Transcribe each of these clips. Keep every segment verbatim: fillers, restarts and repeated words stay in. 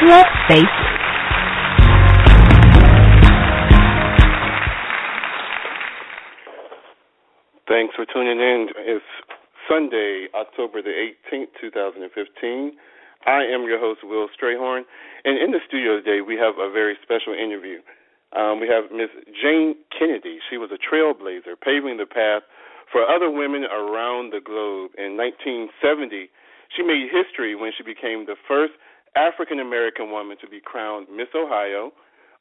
Let's face it. Thanks for tuning in. It's Sunday, October the eighteenth, two thousand fifteen. I am your host, Will Strayhorn. And in the studio today, we have a very special interview. Um, we have Miz Jayne Kennedy. She was a trailblazer, paving the path for other women around the globe. In nineteen seventy, she made history when she became the first African-American woman to be crowned Miss Ohio.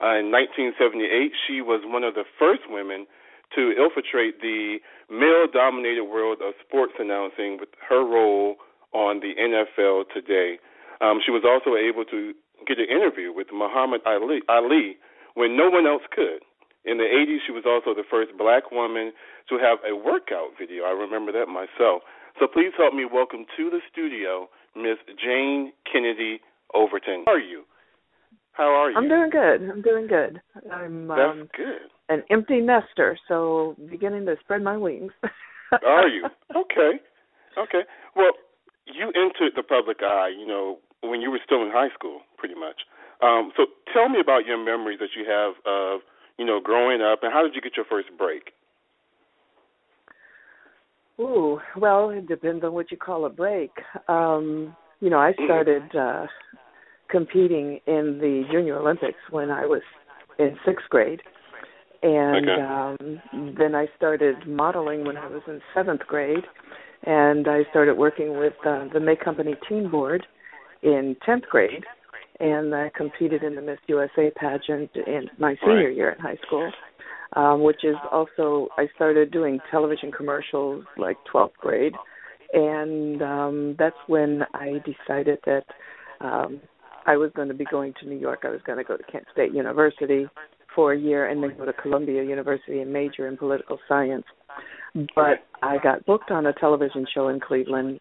Uh, in nineteen seventy-eight, she was one of the first women to infiltrate the male-dominated world of sports announcing with her role on the N F L Today. Um, she was also able to get an interview with Muhammad Ali, Ali when no one else could. In the eighties, she was also the first black woman to have a workout video. I remember that myself. So please help me welcome to the studio, Miz Jayne Kennedy Overton. How are you? How are you? I'm doing good. I'm doing good. I'm That's um, good. An empty nester, so beginning to spread my wings. Are you? Okay. Okay. Well, you entered the public eye, you know, when you were still in high school, pretty much. Um, so tell me about your memories that you have of, you know, growing up, and how did you get your first break? Ooh, well, it depends on what you call a break. Um, you know, I started uh, competing in the Junior Olympics when I was in sixth grade, and okay. um, then I started modeling when I was in seventh grade, and I started working with uh, the May Company Teen Board in tenth grade. And I competed in the Miss U S A pageant in my senior year in high school, um, which is also, I started doing television commercials like twelfth grade. And um, that's when I decided that um, I was going to be going to New York. I was going to go to Kent State University for a year and then go to Columbia University and major in political science. But I got booked on a television show in Cleveland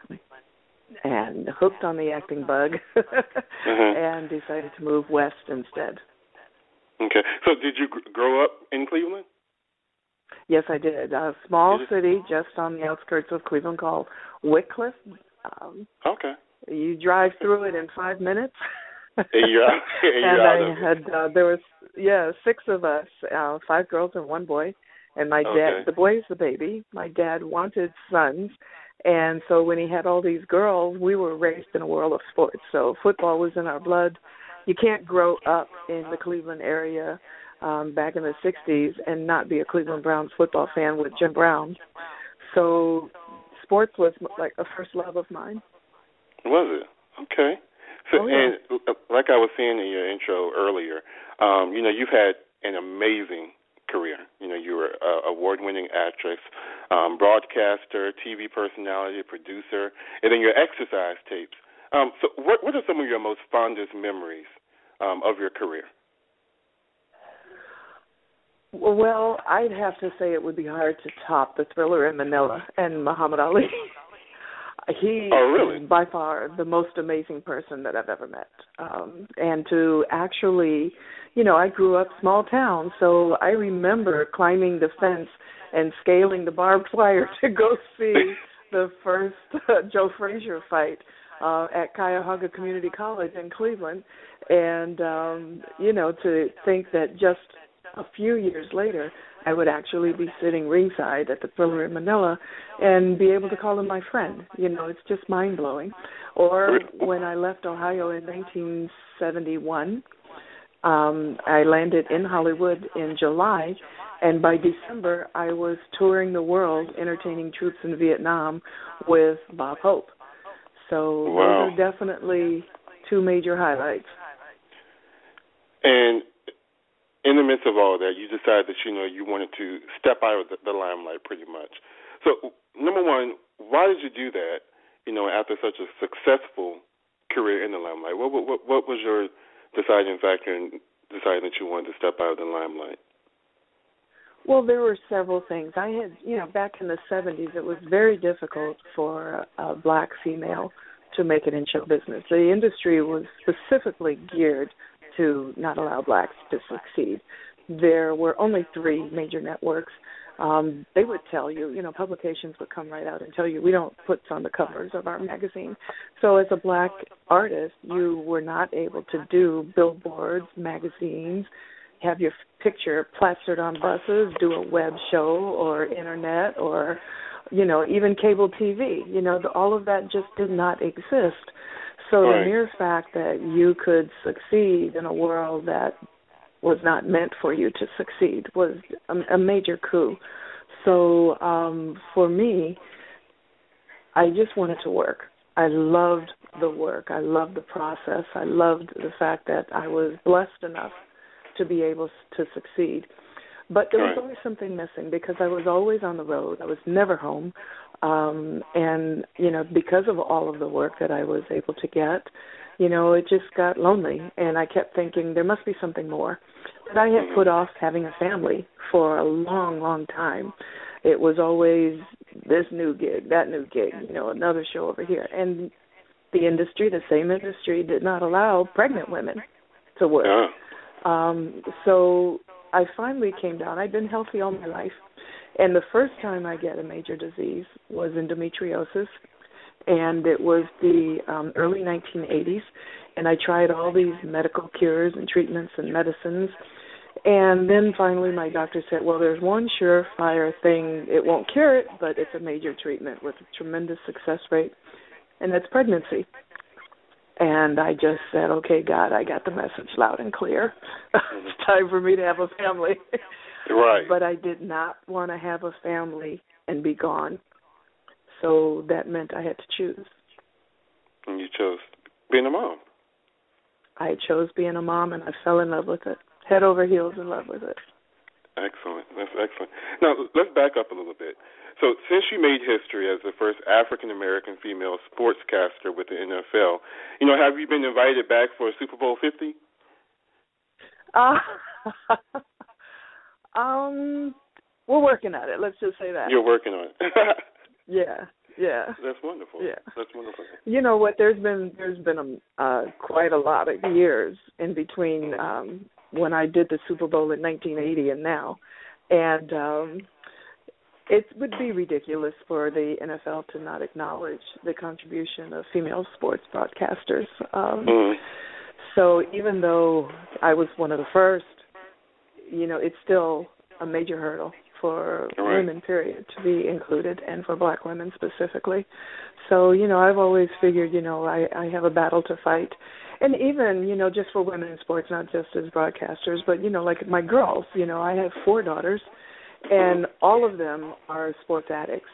and hooked on the acting bug and decided to move west instead. Okay. So did you g- grow up in Cleveland? Yes, I did. A small did city just on the outskirts of Cleveland called Wickliffe. Um, okay. You drive through it in five minutes. Yeah. And I had, uh, there was, yeah, six of us, uh, five girls and one boy. And my dad, okay. the boy is the baby. My dad wanted sons. And so when he had all these girls, we were raised in a world of sports. So football was in our blood. You can't grow up in the Cleveland area um, back in the sixties and not be a Cleveland Browns football fan with Jim Brown. So sports was like a first love of mine. Was it? Okay. So, oh, yeah. And like I was saying in your intro earlier, um, you know, you've had an amazing career. You know, you were an award-winning actress, um, broadcaster, T V personality, producer, and then your exercise tapes. Um, so what, what are some of your most fondest memories um, of your career? Well, I'd have to say it would be hard to top The Thriller in Manila and Muhammad Ali. He oh, really? is by far the most amazing person that I've ever met. Um, and to actually, you know, I grew up small town, so I remember climbing the fence and scaling the barbed wire to go see the first uh, Joe Frazier fight uh, at Cuyahoga Community College in Cleveland. And, um, you know, to think that just a few years later, I would actually be sitting ringside at the Thriller in Manila and be able to call him my friend. You know, it's just mind-blowing. Or when I left Ohio in nineteen seventy-one, um, I landed in Hollywood in July, and by December I was touring the world entertaining troops in Vietnam with Bob Hope. So wow. Those are definitely two major highlights. And in the midst of all that, you decided that, you know, you wanted to step out of the, the limelight pretty much. So, number one, why did you do that, you know, after such a successful career in the limelight? What, what, what was your deciding factor in deciding that you wanted to step out of the limelight? Well, there were several things. I had, you know, back in the seventies, it was very difficult for a black female to make it in show business. The industry was specifically geared to not allow blacks to succeed. There were only three major networks. Um, they would tell you, you know, publications would come right out and tell you, we don't put on the covers of our magazine. So as a black artist, you were not able to do billboards, magazines, have your picture plastered on buses, do a web show or internet or, you know, even cable T V. You know, all of that just did not exist. So right. The mere fact that you could succeed in a world that was not meant for you to succeed was a, a major coup. So um, for me, I just wanted to work. I loved the work. I loved the process. I loved the fact that I was blessed enough to be able to succeed. But there was right. always something missing because I was always on the road. I was never home. Um, and, you know, because of all of the work that I was able to get, you know, it just got lonely. And I kept thinking there must be something more. But I had put off having a family for a long, long time. It was always this new gig, that new gig, you know, another show over here. And the industry, the same industry, did not allow pregnant women to work. Yeah. Um, so I finally came down. I'd been healthy all my life. And the first time I got a major disease was endometriosis, and it was the um, early nineteen eighties. And I tried all these medical cures and treatments and medicines. And then finally my doctor said, well, there's one surefire thing. It won't cure it, but it's a major treatment with a tremendous success rate, and that's pregnancy. And I just said, okay, God, I got the message loud and clear. It's time for me to have a family. Right. But I did not want to have a family and be gone. So that meant I had to choose. And you chose being a mom. I chose being a mom, and I fell in love with it. Head over heels in love with it. Excellent. That's excellent. Now, let's back up a little bit. So since you made history as the first African-American female sportscaster with the N F L, you know, have you been invited back for Super Bowl fifty? Uh, um, we're working on it. Let's just say that. You're working on it. Yeah, yeah. That's wonderful. Yeah. That's wonderful. You know what, there's been there's been a, uh, quite a lot of years in between um, when I did the Super Bowl in nineteen eighty and now. And um it would be ridiculous for the N F L to not acknowledge the contribution of female sports broadcasters. Um, mm. So even though I was one of the first, you know, it's still a major hurdle for right. women, period, to be included, and for black women specifically. So, you know, I've always figured, you know, I, I have a battle to fight. And even, you know, just for women in sports, not just as broadcasters, but, you know, like my girls, you know, I have four daughters. And all of them are sports addicts,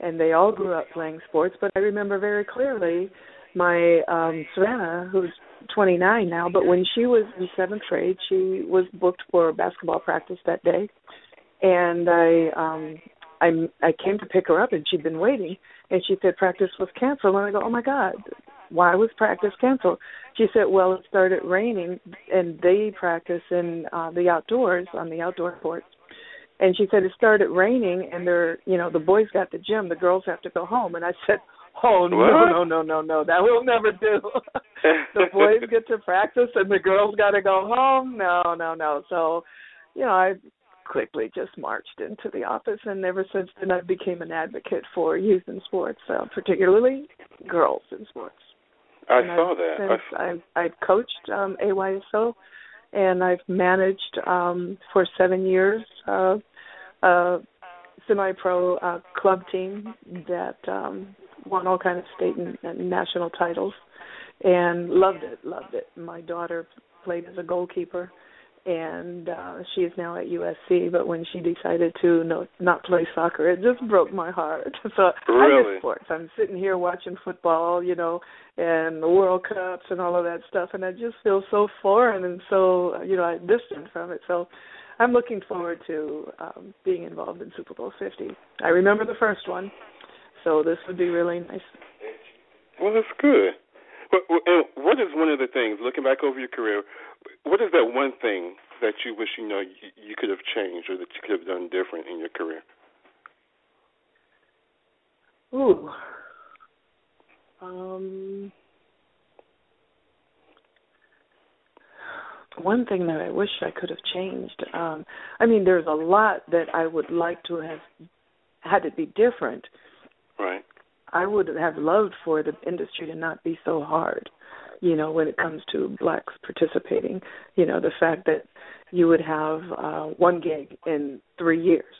and they all grew up playing sports. But I remember very clearly my um, Savannah, who's twenty-nine now, but when she was in seventh grade, she was booked for basketball practice that day. And I, um, I, I came to pick her up, and she'd been waiting. And she said practice was canceled. And I go, oh, my God, why was practice canceled? She said, well, it started raining, and they practice in uh, the outdoors, on the outdoor courts. And she said it started raining, and they're, you know, the boys got the gym, the girls have to go home. And I said, oh no, what? no, no, no, no, that will never do. The boys get to practice, and the girls got to go home. No, no, no. So, you know, I quickly just marched into the office, and ever since then, I became an advocate for youth in sports, uh, particularly girls in sports. I and saw that. Since I I coached um, A Y S O. And I've managed um, for seven years uh, a semi-pro uh, club team that um, won all kinds of state and, and national titles, and loved it, loved it. My daughter played as a goalkeeper, and uh, she is now at U S C. But when she decided to no, not play soccer, it just broke my heart. So really? I miss sports. I'm sitting here watching football, you know, and the World Cups and all of that stuff, and I just feel so foreign and so, you know, I distant from it. So I'm looking forward to um, being involved in Super Bowl fifty. I remember the first one, so this would be really nice. Well, that's good. And what is one of the things, looking back over your career, what is that one thing that you wish you know you could have changed or that you could have done different in your career? Ooh. Um, one thing that I wish I could have changed, um, I mean, there's a lot that I would like to have had it be different. Right. I would have loved for the industry to not be so hard, you know, when it comes to blacks participating. You know, the fact that you would have uh, one gig in three years.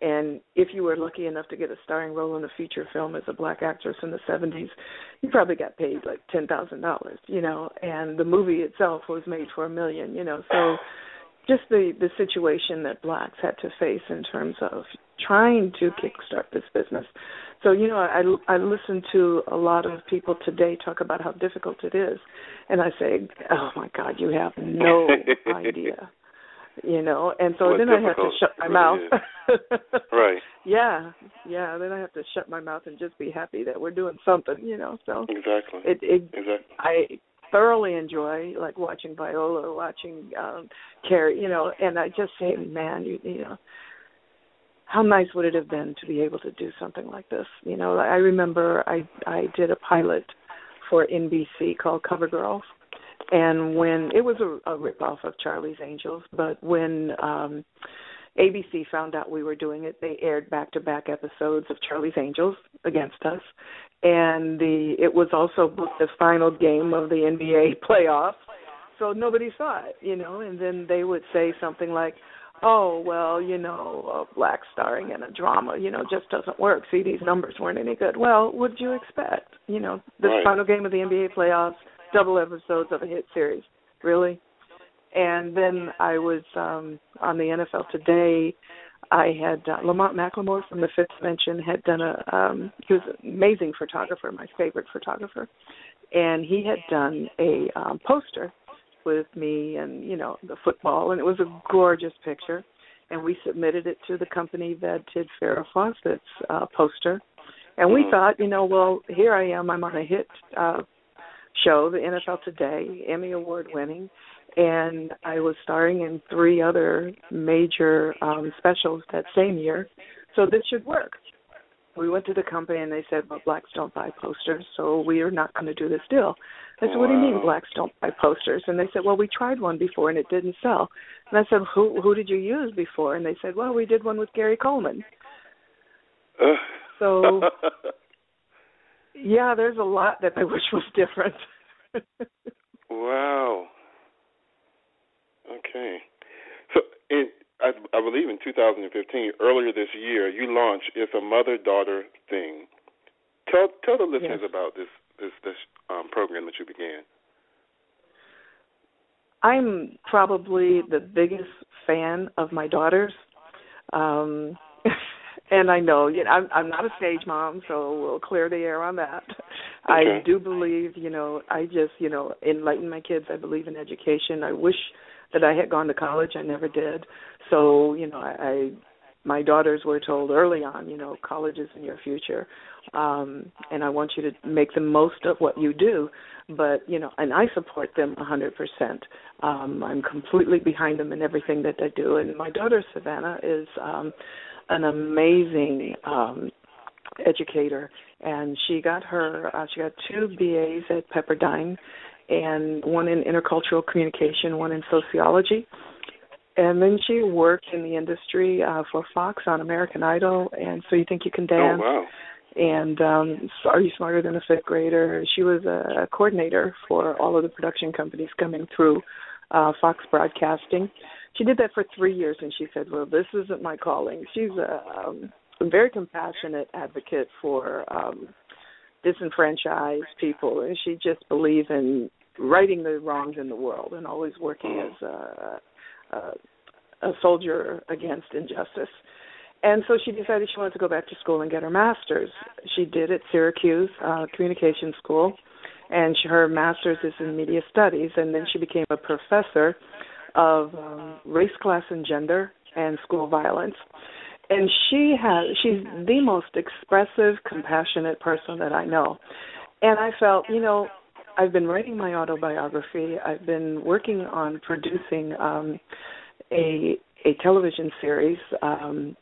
And if you were lucky enough to get a starring role in a feature film as a black actress in the seventies, you probably got paid like ten thousand dollars, you know, and the movie itself was made for a million, you know. So just the, the situation that blacks had to face in terms of trying to kickstart this business. So, you know, I, I listen to a lot of people today talk about how difficult it is, and I say, oh, my God, you have no idea, you know. And so well, then I have to shut my mouth. Right. Yeah, yeah, then I have to shut my mouth and just be happy that we're doing something, you know. So exactly. It, it, exactly. I thoroughly enjoy, like, watching Viola or watching um, Carrie, you know, and I just say, man, you, you know, how nice would it have been to be able to do something like this? You know, I remember I, I did a pilot for N B C called Cover Girls, and when it was a, a ripoff of Charlie's Angels, but when um, A B C found out we were doing it, they aired back-to-back episodes of Charlie's Angels against us, and the it was also the final game of the N B A playoffs, so nobody saw it, you know, and then they would say something like, oh, well, you know, a black starring in a drama, you know, just doesn't work. See, these numbers weren't any good. Well, what did you expect? You know, the right. final game of the N B A playoffs, double episodes of a hit series. Really? And then I was um, on the N F L Today. I had uh, Lamont McLemore from the Fifth Dimension had done a, um, he was an amazing photographer, my favorite photographer. And he had done a um, poster with me and, you know, the football, and it was a gorgeous picture, and we submitted it to the company that did Farrah Fawcett's uh, poster, and we thought, you know, well, here I am, I'm on a hit uh, show, the N F L Today, Emmy Award winning, and I was starring in three other major um, specials that same year, so this should work. We went to the company and they said, well, blacks don't buy posters, so we are not going to do this deal. I said, what do you mean blacks don't buy posters? And they said, well, we tried one before and it didn't sell. And I said, who who did you use before? And they said, well, we did one with Gary Coleman. Uh. So, yeah, there's a lot that I wish was different. Wow. Okay. So, it. I, I believe in two thousand fifteen, earlier this year, you launched It's a Mother-Daughter Thing. Tell tell the listeners yes. about this this, this um, program that you began. I'm probably the biggest fan of my daughters, um, and I know, you know I'm, I'm not a stage mom, so we'll clear the air on that. Okay. I do believe, you know, I just, you know, enlighten my kids. I believe in education. I wish that I had gone to college. I never did. So, you know, I, I my daughters were told early on, you know, college is in your future, um, and I want you to make the most of what you do. But, you know, and I support them one hundred percent. Um, I'm completely behind them in everything that they do. And my daughter, Savannah, is um, an amazing um, educator, and she got her uh, she got two B A's at Pepperdine, and one in intercultural communication, one in sociology. And then she worked in the industry uh, for Fox on American Idol and So You Think You Can Dance. Oh, wow. And um, Are You Smarter Than a Fifth Grader? She was a coordinator for all of the production companies coming through uh, Fox Broadcasting. She did that for three years, and she said, well, this isn't my calling. She's a, um, a very compassionate advocate for um, disenfranchised people, and she just believed in righting the wrongs in the world and always working as a, a, a soldier against injustice. And so she decided she wanted to go back to school and get her master's. She did at Syracuse uh, Communication School, and she, her master's is in media studies, and then she became a professor of um, race, class, and gender and school violence. And she has, she's the most expressive, compassionate person that I know. And I felt, you know, I've been writing my autobiography. I've been working on producing um, a a television series. Um,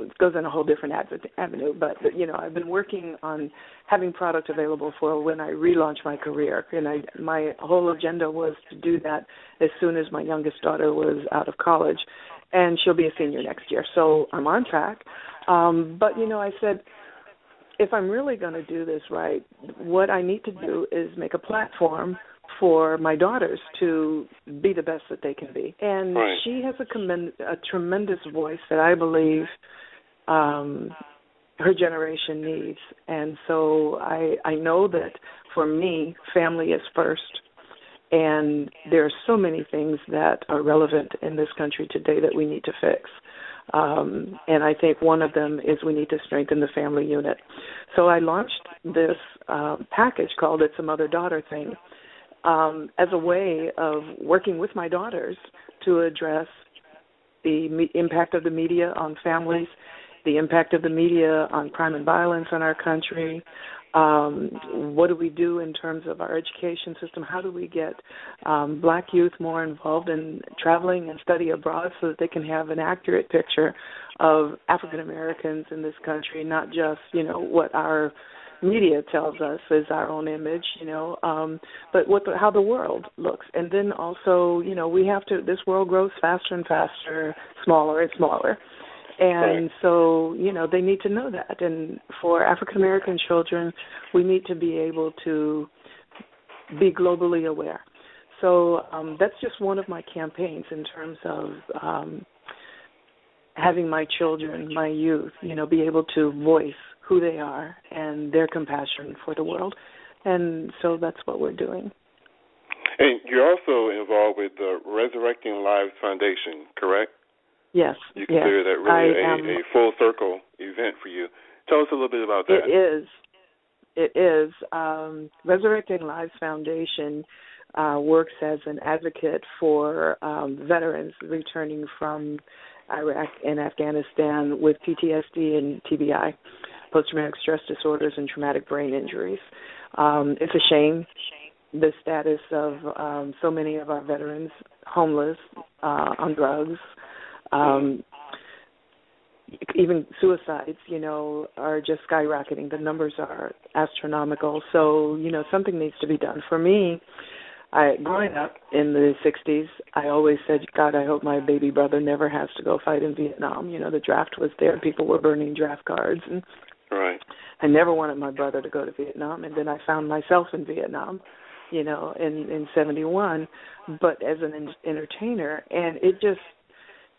it goes in a whole different avenue, but, you know, I've been working on having product available for when I relaunch my career. And I, my whole agenda was to do that as soon as my youngest daughter was out of college, and she'll be a senior next year. So I'm on track. Um, but, you know, I said, if I'm really going to do this right, what I need to do is make a platform for my daughters to be the best that they can be. And right. she has a, commend, a tremendous voice that I believe um, her generation needs. And so I, I know that for me, family is first. And there are so many things that are relevant in this country today that we need to fix. Um, and I think one of them is we need to strengthen the family unit. So I launched this uh, package called It's a Mother-Daughter Thing um, as a way of working with my daughters to address the me- impact of the media on families, the impact of the media on crime and violence in our country. Um, what do we do in terms of our education system? How do we get um, black youth more involved in traveling and study abroad so that they can have an accurate picture of African Americans in this country, not just, you know, what our media tells us is our own image, you know, um, but what the, how the world looks. And then also, you know, we have to, this world grows faster and faster, smaller and smaller. And so, you know, they need to know that. And for African-American children, we need to be able to be globally aware. So um, that's just one of my campaigns in terms of um, having my children, my youth, you know, be able to voice who they are and their compassion for the world. And so that's what we're doing. And you're also involved with the Resurrecting Lives Foundation, correct? Yes. You consider yes. that really I, a, um, a full circle event for you. Tell us a little bit about that. It is. It is. Um, Resurrecting Lives Foundation uh, works as an advocate for um, veterans returning from Iraq and Afghanistan with P T S D and T B I, post-traumatic stress disorders and traumatic brain injuries. Um, it's a shame. The status of um, so many of our veterans, homeless, uh, on drugs, Um, even suicides, you know, are just skyrocketing. The numbers are astronomical. So, you know, something needs to be done. For me, I growing up in the sixties, I always said, God, I hope my baby brother never has to go fight in Vietnam. You know, the draft was there. People were burning draft cards. And right. I never wanted my brother to go to Vietnam. And then I found myself in Vietnam, you know, in, in seventy-one, but as an entertainer. And it just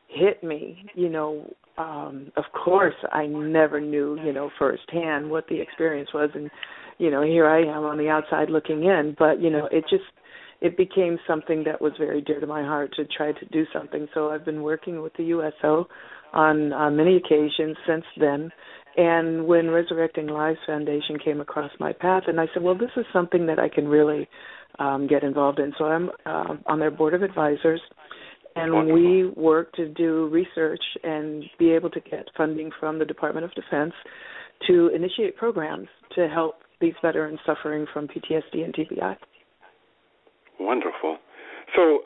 hit me, you know, um, of course I never knew, you know, firsthand what the experience was. And, you know, here I am on the outside looking in. But, you know, it just, it became something that was very dear to my heart to try to do something. So I've been working with the U S O on, on many occasions since then. And when Resurrecting Lives Foundation came across my path, and I said, well, this is something that I can really um, get involved in. So I'm uh, on their board of advisors. And we work to do research and be able to get funding from the Department of Defense to initiate programs to help these veterans suffering from P T S D and T B I. Wonderful. So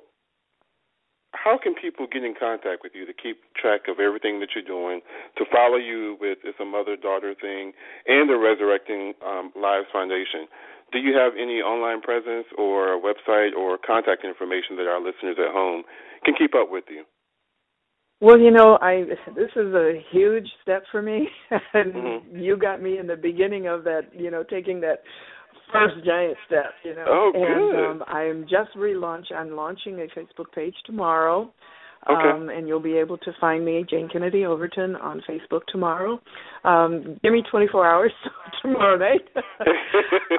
how can people get in contact with you to keep track of everything that you're doing, to follow you with It's a Mother-Daughter Thing and the Resurrecting um, Lives Foundation? Do you have any online presence or a website or contact information that our listeners at home can keep up with you? Well, you know, I this is a huge step for me, and mm-hmm. you got me in the beginning of that, you know, taking that first giant step, you know. Oh, good. And um, I'm just relaunch. I'm launching a Facebook page tomorrow. Okay. Um, and you'll be able to find me, Jayne Kennedy Overton, on Facebook tomorrow. Um, give me twenty-four hours tomorrow night.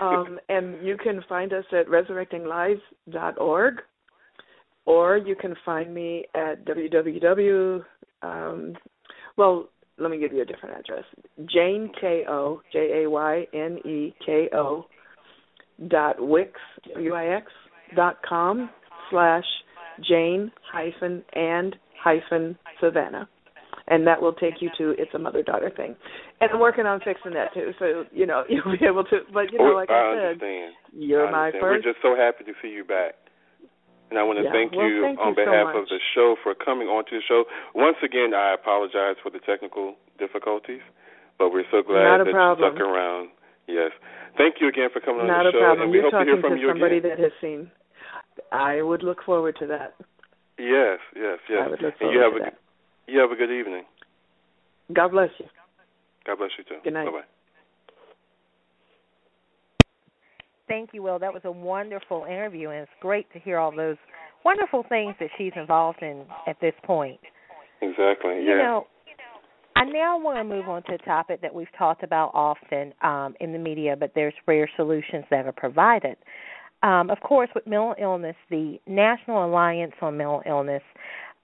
um, and you can find us at resurrecting lives dot org, or you can find me at www. Um, well, let me give you a different address. Jayne K-O, J A Y N E K O, dot Wix, W I X, dot com, slash Jayne hyphen and hyphen Savannah, and that will take you to It's a Mother Daughter Thing. And I'm working on fixing that too, so you know you'll be able to. But you know, like I, I said, understand. You're I my understand. First. We're just so happy to see you back, and I want to yeah. thank well, you thank on you behalf so of the show for coming onto the show. Once again, I apologize for the technical difficulties, but we're so glad that problem. You stuck around. Yes, thank you again for coming Not on the show, problem. And we you're hope to hear from to you somebody again. That has seen. I would look forward to that. Yes, yes, yes. I would look forward and you have to a, that. You have a good evening. God bless you. God bless you, too. Good night. Bye-bye. Thank you, Will. That was a wonderful interview, and it's great to hear all those wonderful things that she's involved in at this point. Exactly, yeah. You know, I now want to move on to a topic that we've talked about often um, in the media, but there's rare solutions that are provided. Um, of course, with mental illness, the National Alliance on Mental Illness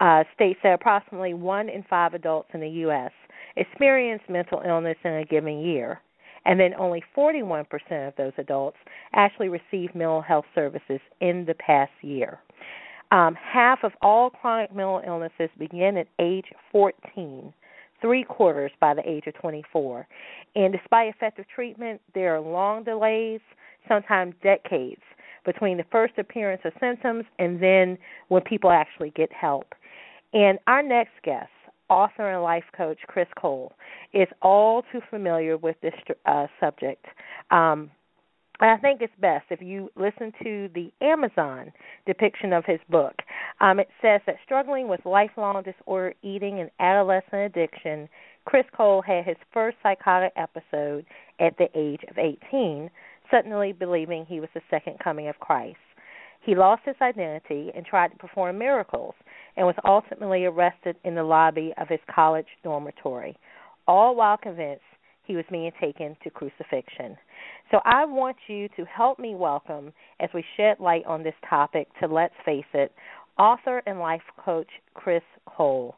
uh, states that approximately one in five adults in the U S experience mental illness in a given year, and then only forty-one percent of those adults actually receive mental health services in the past year. Um, half of all chronic mental illnesses begin at age fourteen, three-quarters by the age of twenty-four. And despite effective treatment, there are long delays, sometimes decades, between the first appearance of symptoms and then when people actually get help. And our next guest, author and life coach Chris Cole, is all too familiar with this uh, subject. Um, and I think it's best if you listen to the Amazon depiction of his book. Um, it says that struggling with lifelong disorder eating and adolescent addiction, Chris Cole had his first psychotic episode at the age of eighteen, suddenly believing he was the second coming of Christ. He lost his identity and tried to perform miracles and was ultimately arrested in the lobby of his college dormitory, all while convinced he was being taken to crucifixion. So I want you to help me welcome, as we shed light on this topic, to Let's Face It, author and life coach Chris Cole.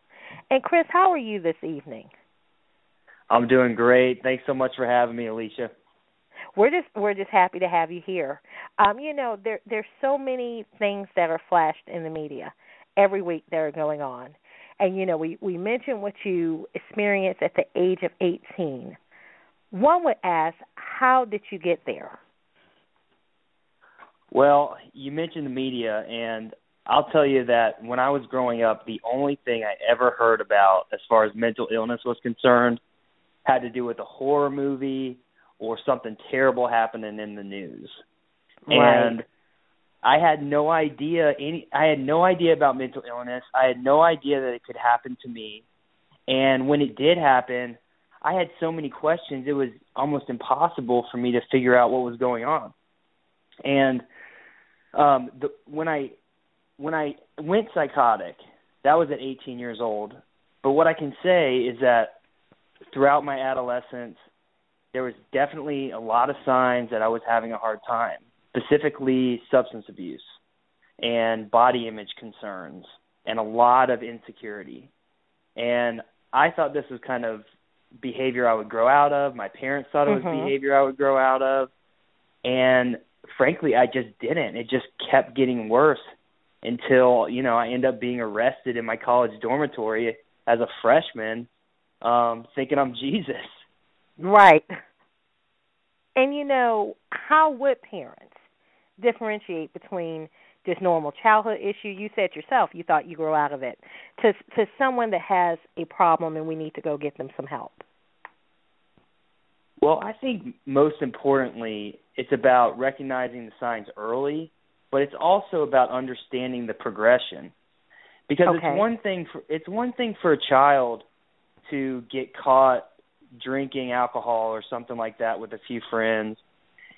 And Chris, how are you this evening? I'm doing great. Thanks so much for having me, Alicia. We're just we're just happy to have you here. Um, you know, there there's so many things that are flashed in the media every week that are going on. And, you know, we, we mentioned what you experienced at the age of eighteen. One would ask, how did you get there? Well, you mentioned the media, and I'll tell you that when I was growing up, the only thing I ever heard about as far as mental illness was concerned had to do with a horror movie or something terrible happening in the news. Right. And I had no idea any I had no idea about mental illness. I had no idea that it could happen to me. And when it did happen, I had so many questions, it was almost impossible for me to figure out what was going on. And um, the, when I when I went psychotic, that was at eighteen years old. But what I can say is that throughout my adolescence, there was definitely a lot of signs that I was having a hard time, specifically substance abuse and body image concerns and a lot of insecurity. And I thought this was kind of behavior I would grow out of. My parents thought it was mm-hmm. behavior I would grow out of. And frankly, I just didn't. It just kept getting worse until, you know, I end up being arrested in my college dormitory as a freshman, um, thinking I'm Jesus. Right. And, you know, how would parents differentiate between this normal childhood issue, you said yourself, you thought you grew out of it, to to someone that has a problem and we need to go get them some help? Well, I think most importantly, it's about recognizing the signs early, but it's also about understanding the progression. Because okay. it's one thing for, it's one thing for a child to get caught drinking alcohol or something like that with a few friends,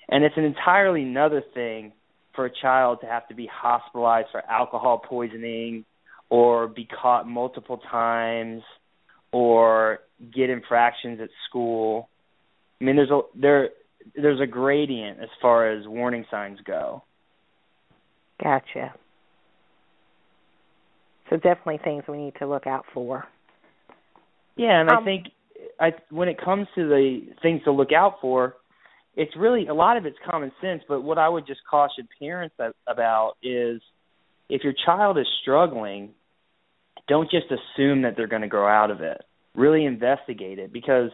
and it's an entirely another thing for a child to have to be hospitalized for alcohol poisoning or be caught multiple times or get infractions at school. I mean, there's a there there's a gradient as far as warning signs go. Gotcha. So definitely things we need to look out for. Yeah, and um, I think I, when it comes to the things to look out for, it's really, a lot of it's common sense, but what I would just caution parents about is if your child is struggling, don't just assume that they're going to grow out of it. Really investigate it, because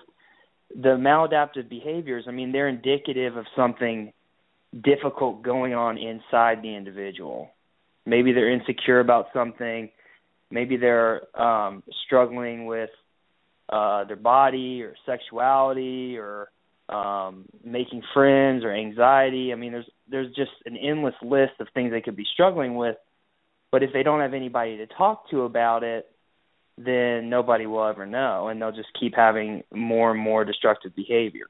the maladaptive behaviors, I mean, they're indicative of something difficult going on inside the individual. Maybe they're insecure about something. Maybe they're um, struggling with uh, their body or sexuality or um, making friends or anxiety. I mean, there's there's just an endless list of things they could be struggling with. But if they don't have anybody to talk to about it, then nobody will ever know, and they'll just keep having more and more destructive behaviors.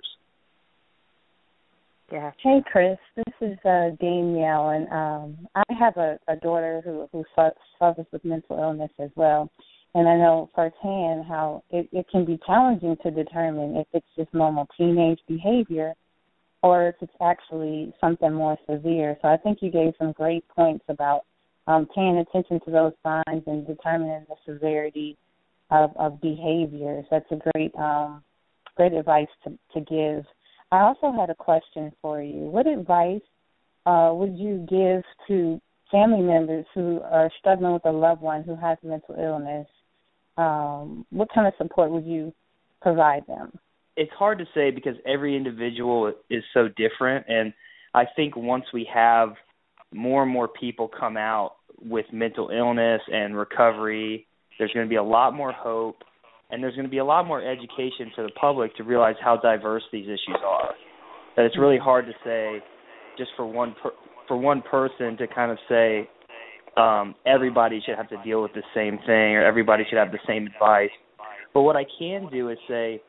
Yeah. Hey, Chris, this is uh, Danielle, and um, I have a, a daughter who, who suffers with mental illness as well, and I know firsthand how it, it can be challenging to determine if it's just normal teenage behavior or if it's actually something more severe. So I think you gave some great points about um, paying attention to those signs and determining the severity of, of behaviors. That's a great, um, great advice to, to give. I also had a question for you. What advice uh, would you give to family members who are struggling with a loved one who has mental illness? Um, what kind of support would you provide them? It's hard to say because every individual is so different, and I think once we have more and more people come out with mental illness and recovery, there's going to be a lot more hope. And there's going to be a lot more education for the public to realize how diverse these issues are. That it's really hard to say just for one per, for one person to kind of say um, everybody should have to deal with the same thing or everybody should have the same advice. But what I can do is say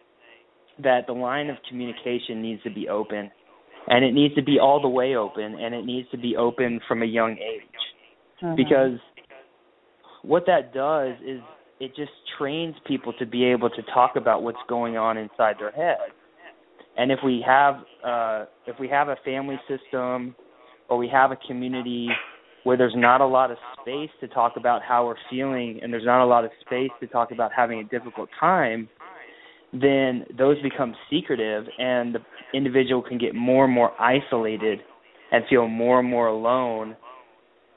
that the line of communication needs to be open, and it needs to be all the way open, and it needs to be open from a young age. Mm-hmm. Because what that does is it just trains people to be able to talk about what's going on inside their head. And if we have uh, if we have a family system or we have a community where there's not a lot of space to talk about how we're feeling and there's not a lot of space to talk about having a difficult time, then those become secretive and the individual can get more and more isolated and feel more and more alone.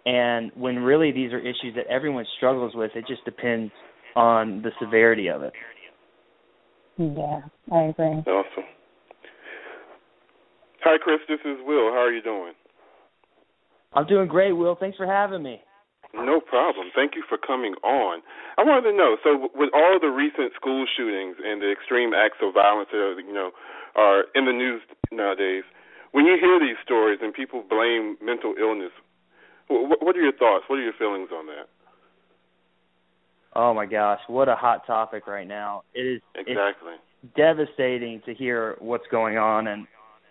And when really these are issues that everyone struggles with, it just depends on the severity of it. Yeah, I agree. Awesome. Hi, Chris. This is Will. How are you doing? I'm doing great, Will. Thanks for having me. No problem. Thank you for coming on. I wanted to know, so with all the recent school shootings and the extreme acts of violence that you know are in the news nowadays, when you hear these stories and people blame mental illness, what are your thoughts? What are your feelings on that? Oh, my gosh. What a hot topic right now. It is exactly it's devastating to hear what's going on and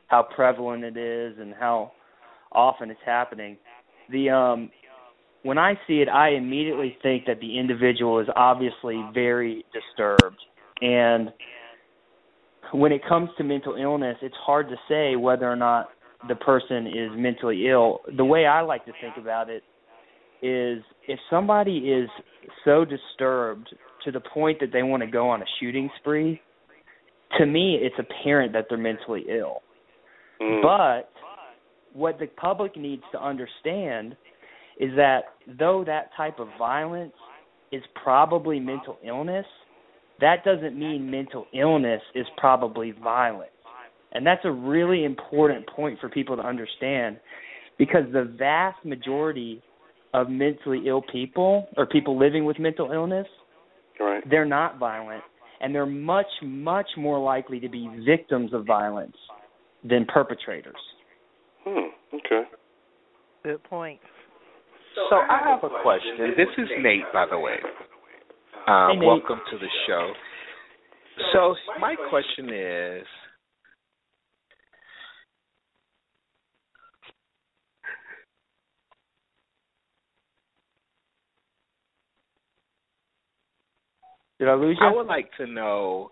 how prevalent it is and how often it's happening. The um, when I see it, I immediately think that the individual is obviously very disturbed. And when it comes to mental illness, it's hard to say whether or not the person is mentally ill. The way I like to think about it is if somebody is so disturbed to the point that they want to go on a shooting spree, to me it's apparent that they're mentally ill. Mm. But what the public needs to understand is that though that type of violence is probably mental illness, that doesn't mean mental illness is probably violent. And that's a really important point for people to understand, because the vast majority of mentally ill people or people living with mental illness, right, they're not violent, and they're much, much more likely to be victims of violence than perpetrators. Hmm, okay. Good point. So, so I have a question. This is Nate, by the way. Um, hey, Nate. Welcome to the show. So my question is, Did I lose you? I would like to know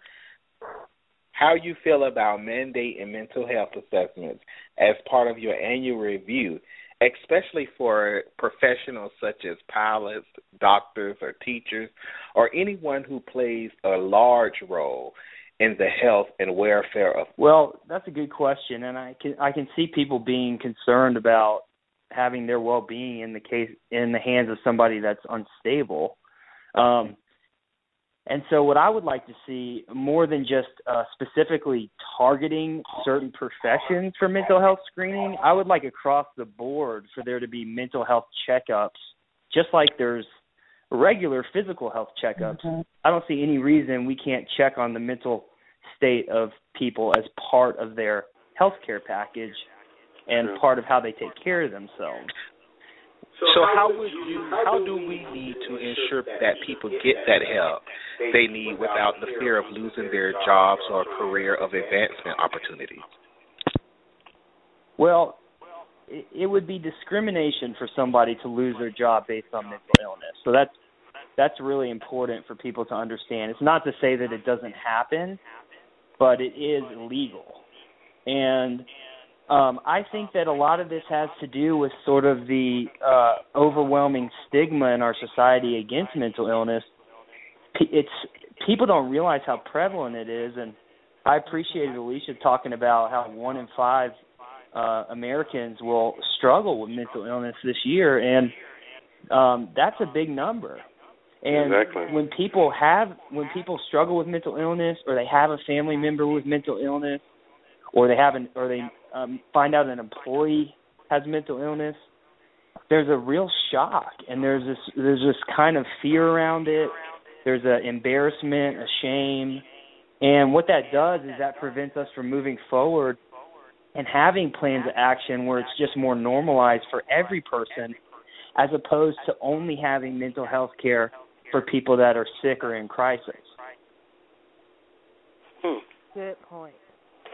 how you feel about mandate and mental health assessments as part of your annual review, especially for professionals such as pilots, doctors, or teachers, or anyone who plays a large role in the health and welfare of. Well, that's a good question, and I can I can see people being concerned about having their well-being in the case in the hands of somebody that's unstable. Um, and so, what I would like to see more than just uh, specifically targeting certain professions for mental health screening, I would like across the board for there to be mental health checkups, just like there's regular physical health checkups. Mm-hmm. I don't see any reason we can't check on the mental state of people as part of their health care package and mm-hmm. part of how they take care of themselves. So, so how, how would you? How do we need to ensure that people get that help they need without the fear of losing their jobs or career of advancement opportunities? Well, it would be discrimination for somebody to lose their job based on mental illness. So that's that's really important for people to understand. It's not to say that it doesn't happen, but it is legal. And um, I think that a lot of this has to do with sort of the uh, overwhelming stigma in our society against mental illness. It's people don't realize how prevalent it is, and I appreciated Alicia talking about how one in five Uh, Americans will struggle with mental illness this year, and um, that's a big number. And exactly. when people have, when people struggle with mental illness, or they have a family member with mental illness, or they have an, or they um, find out an employee has mental illness, there's a real shock, and there's this, there's this kind of fear around it. There's a embarrassment, a shame, and what that does is that prevents us from moving forward and having plans of action where it's just more normalized for every person as opposed to only having mental health care for people that are sick or in crisis. Hmm. Good point.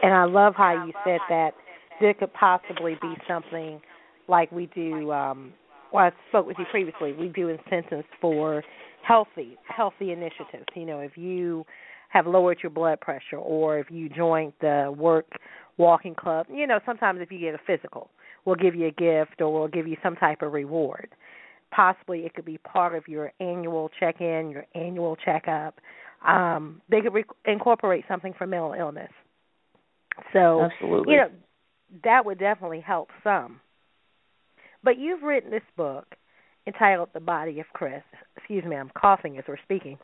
And I love how you said that there could possibly be something like we do, um, well, I spoke with you previously, we do incentives for healthy, healthy initiatives. You know, if you have lowered your blood pressure or if you joined the work walking club, you know, sometimes if you get a physical, we'll give you a gift or we'll give you some type of reward. Possibly it could be part of your annual check-in, your annual checkup. Um, they could re- incorporate something for mental illness. So, absolutely. You know, that would definitely help some. But you've written this book entitled The Body of Chris. Excuse me, I'm coughing as we're speaking.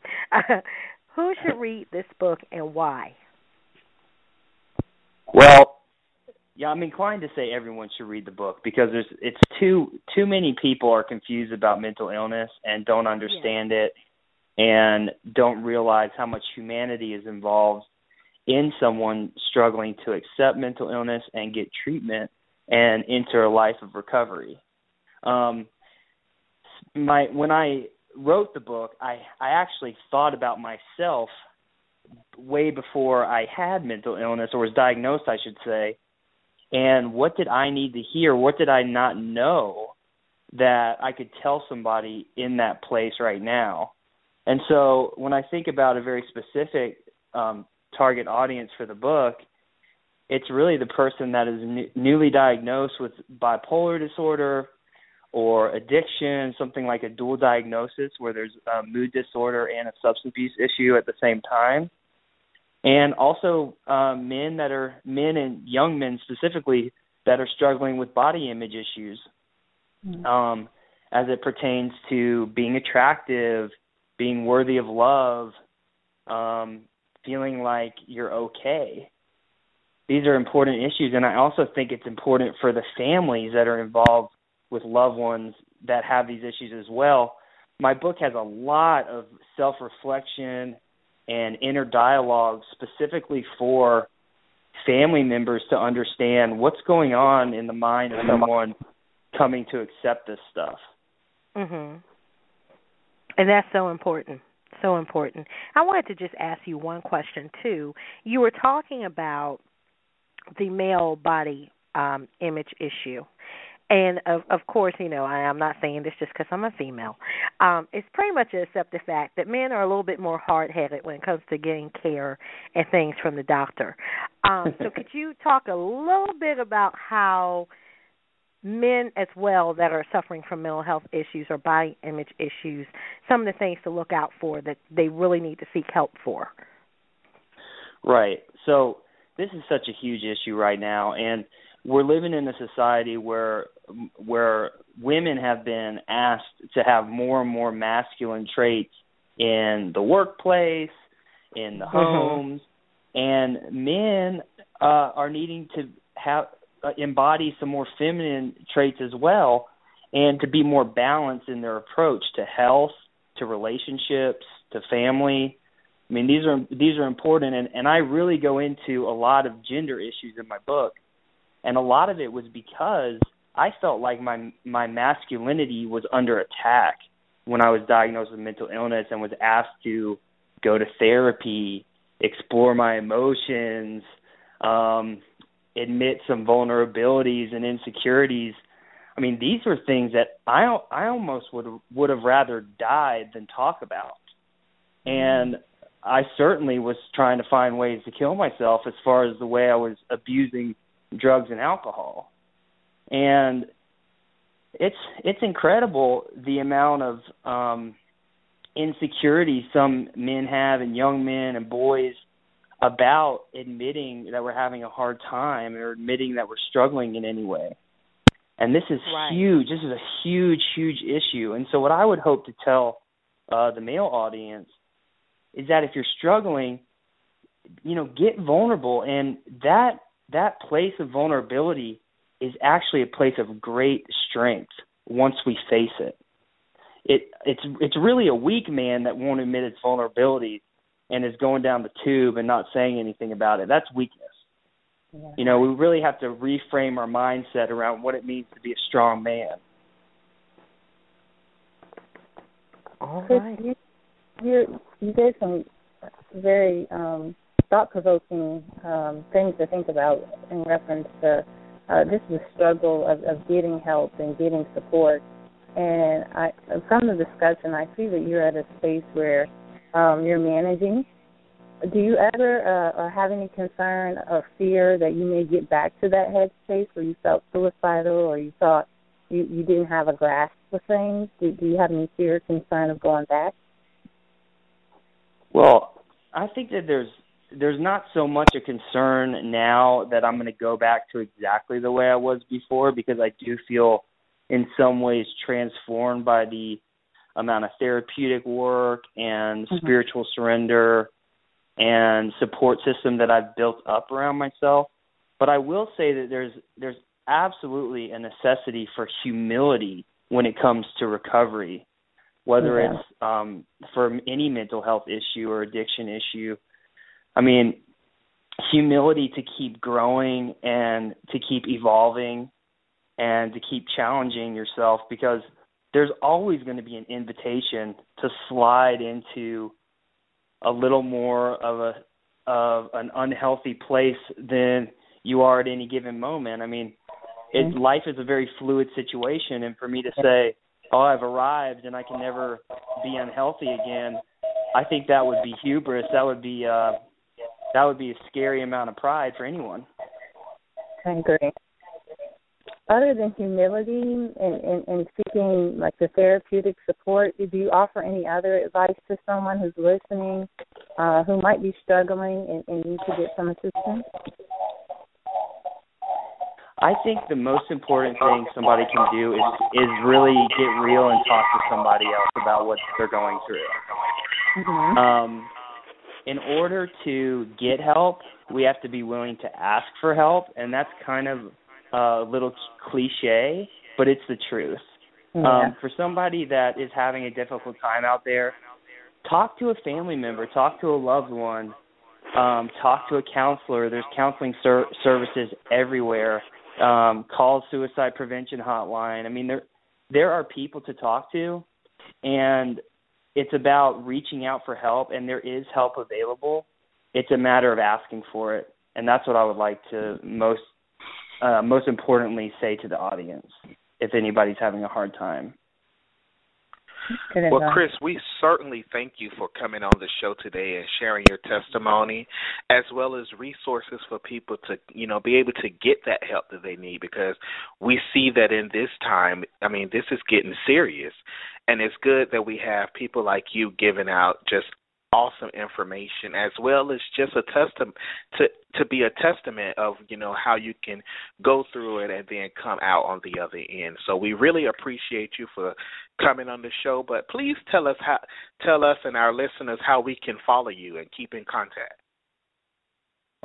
Who should read this book and why? Well, yeah, I'm inclined to say everyone should read the book because there's it's too too many people are confused about mental illness and don't understand yeah. it and don't realize how much humanity is involved in someone struggling to accept mental illness and get treatment and enter a life of recovery. Um, my when I wrote the book, I, I actually thought about myself way before I had mental illness or was diagnosed, I should say, and what did I need to hear? What did I not know that I could tell somebody in that place right now? And so when I think about a very specific um, target audience for the book, it's really the person that is new, newly diagnosed with bipolar disorder or addiction, something like a dual diagnosis where there's a mood disorder and a substance abuse issue at the same time. And also uh, men that are men and young men specifically that are struggling with body image issues mm-hmm. um, as it pertains to being attractive, being worthy of love, um, feeling like you're okay. These are important issues. And I also think it's important for the families that are involved with loved ones that have these issues as well. My book has a lot of self-reflection and inner dialogue specifically for family members to understand what's going on in the mind of someone coming to accept this stuff. Mm-hmm. And that's so important, so important. I wanted to just ask you one question, too. You were talking about the male body um, image issue. And, of, of course, you know, I, I'm not saying this just because I'm a female. Um, it's pretty much an accepted fact that men are a little bit more hard-headed when it comes to getting care and things from the doctor. Um, so could you talk a little bit about how men as well that are suffering from mental health issues or body image issues, some of the things to look out for that they really need to seek help for? Right. So this is such a huge issue right now, and we're living in a society where where women have been asked to have more and more masculine traits in the workplace, in the homes, and men uh, are needing to have uh, embody some more feminine traits as well, and to be more balanced in their approach to health, to relationships, to family. I mean, these are these are important, and, and I really go into a lot of gender issues in my book. And a lot of it was because I felt like my my masculinity was under attack when I was diagnosed with mental illness and was asked to go to therapy, explore my emotions, um, admit some vulnerabilities and insecurities. I mean, these were things that I I almost would would have rather died than talk about. And I certainly was trying to find ways to kill myself as far as the way I was abusing drugs and alcohol. And it's it's incredible the amount of um, insecurity some men have, and young men and boys, about admitting that we're having a hard time or admitting that we're struggling in any way. And this is right. huge. This is a huge, huge issue. And so what I would hope to tell uh, the male audience is that if you're struggling, you know, get vulnerable. And that That place of vulnerability is actually a place of great strength once we face it. It it's it's really a weak man that won't admit its vulnerability and is going down the tube and not saying anything about it. That's weakness. Yeah. You know, we really have to reframe our mindset around what it means to be a strong man. All right. You, you, you gave some very um, thought-provoking um, things to think about in reference to uh, this is the struggle of, of getting help and getting support. And I, from the discussion, I see that you're at a space where um, you're managing. Do you ever uh, have any concern or fear that you may get back to that headspace where you felt suicidal or you thought you, you didn't have a grasp of things? Do, do you have any fear or concern of going back? Well, I think that there's There's not so much a concern now that I'm going to go back to exactly the way I was before, because I do feel in some ways transformed by the amount of therapeutic work and mm-hmm. spiritual surrender and support system that I've built up around myself. But I will say that there's there's absolutely a necessity for humility when it comes to recovery, whether yeah. it's um, for any mental health issue or addiction issue. I mean, humility to keep growing and to keep evolving and to keep challenging yourself, because there's always going to be an invitation to slide into a little more of a of an unhealthy place than you are at any given moment. I mean, it, life is a very fluid situation, and for me to say, oh, I've arrived and I can never be unhealthy again, I think that would be hubris. That would be uh, – That would be a scary amount of pride for anyone. I agree. Other than humility and, and, and seeking like the therapeutic support, do you offer any other advice to someone who's listening, uh, who might be struggling and, and need to get some assistance? I think the most important thing somebody can do is, is really get real and talk to somebody else about what they're going through. Mm-hmm. Um. In order to get help, we have to be willing to ask for help, and that's kind of a little cliche, but it's the truth. Yeah. Um, for somebody that is having a difficult time out there, talk to a family member, talk to a loved one, um, talk to a counselor. There's counseling ser- services everywhere. Um, call Suicide Prevention Hotline. I mean, there there are people to talk to, and it's about reaching out for help, and there is help available. It's a matter of asking for it, and that's what I would like to most, uh, most importantly, say to the audience. if anybody's having a hard time. Well, Chris, we certainly thank you for coming on the show today and sharing your testimony, as well as resources for people to, you know, be able to get that help that they need, because we see that in this time, I mean, this is getting serious, and it's good that we have people like you giving out just awesome information, as well as just a testament to, to be a testament of, you know, how you can go through it and then come out on the other end. So we really appreciate you for coming on the show, but please tell us how, tell us and our listeners how we can follow you and keep in contact.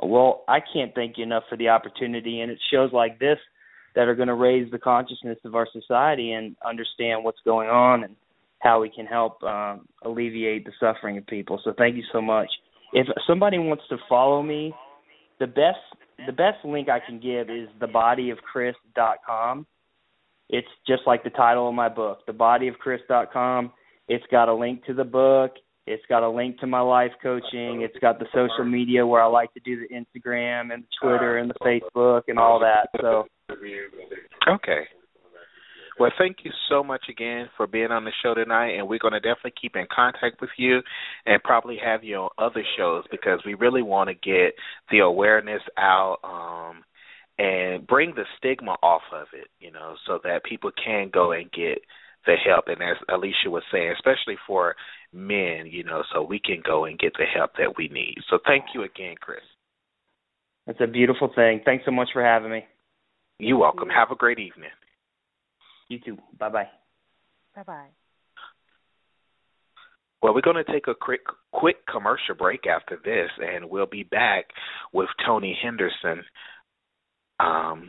Well, I can't thank you enough for the opportunity, and it's shows like this that are going to raise the consciousness of our society and understand what's going on and how we can help um, alleviate the suffering of people. So thank you so much. If somebody wants to follow me, the best the best link I can give is the body of chris dot com. It's just like the title of my book, the body of chris dot com. It's got a link to the book. It's got a link to my life coaching. It's got the social media where I like to do the Instagram and the Twitter and the Facebook and all that. So okay. Well, thank you so much again for being on the show tonight, and we're going to definitely keep in contact with you and probably have you on other shows, because we really want to get the awareness out um, and bring the stigma off of it, you know, so that people can go and get the help. And as Alicia was saying, especially for men, you know, so we can go and get the help that we need. So thank you again, Chris. That's a beautiful thing. Thanks so much for having me. You're welcome. Have a great evening. You too. Bye-bye. Bye-bye. Well, we're going to take a quick, quick commercial break after this, and we'll be back with Toni Henderson. Um,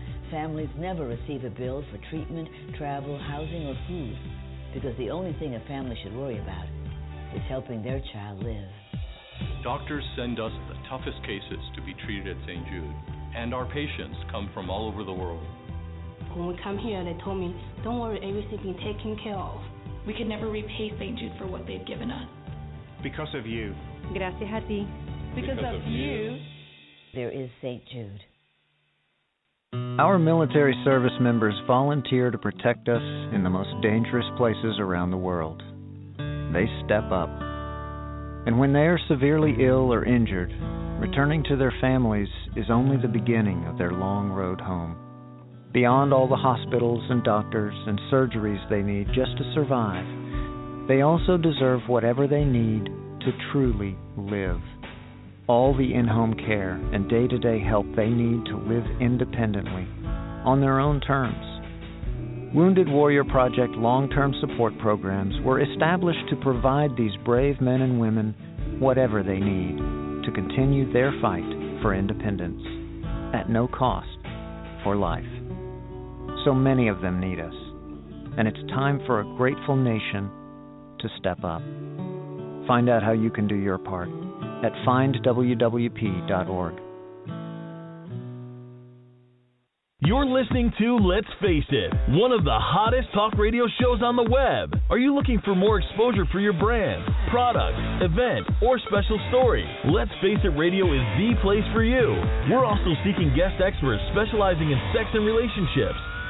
families never receive a bill for treatment, travel, housing, or food, because the only thing a family should worry about is helping their child live. Doctors send us the toughest cases to be treated at Saint Jude, and our patients come from all over the world. When we come here, they told me, don't worry, everything's been taken care of. We could never repay Saint Jude for what they've given us. Because of you. Gracias a ti. Because, because of, of you. you. There is Saint Jude. Our military service members volunteer to protect us in the most dangerous places around the world. They step up. And when they are severely ill or injured, returning to their families is only the beginning of their long road home. Beyond all the hospitals and doctors and surgeries they need just to survive, they also deserve whatever they need to truly live. All the in-home care and day-to-day help they need to live independently, on their own terms. Wounded Warrior Project long-term support programs were established to provide these brave men and women whatever they need to continue their fight for independence, at no cost, for life. So many of them need us, and it's time for a grateful nation to step up. Find out how you can do your part at find w w p dot org. You're listening to Let's Face It, one of the hottest talk radio shows on the web. Are you looking for more exposure for your brand, product, event, or special story? Let's Face It Radio is the place for you. We're also seeking guest experts specializing in sex and relationships,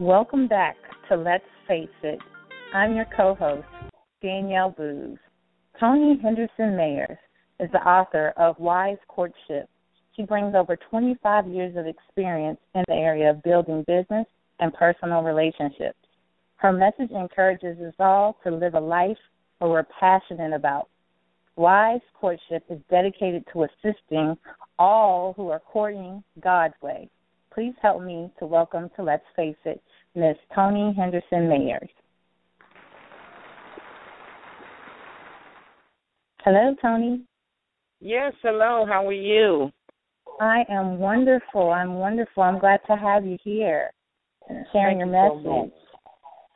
Welcome back to Let's Face It. I'm your co-host, Danielle Booz. Toni Henderson-Mayers is the author of Wise Courtship. She brings over twenty-five years of experience in the area of building business and personal relationships. Her message encourages us all to live a life that we're passionate about. Wise Courtship is dedicated to assisting all who are courting God's way. Please help me to welcome to Let's Face It, Miz Toni Henderson-Mayers. Hello, Toni. Yes, hello. How are you? I am wonderful. I'm wonderful. I'm glad to have you here and sharing Thank your you message.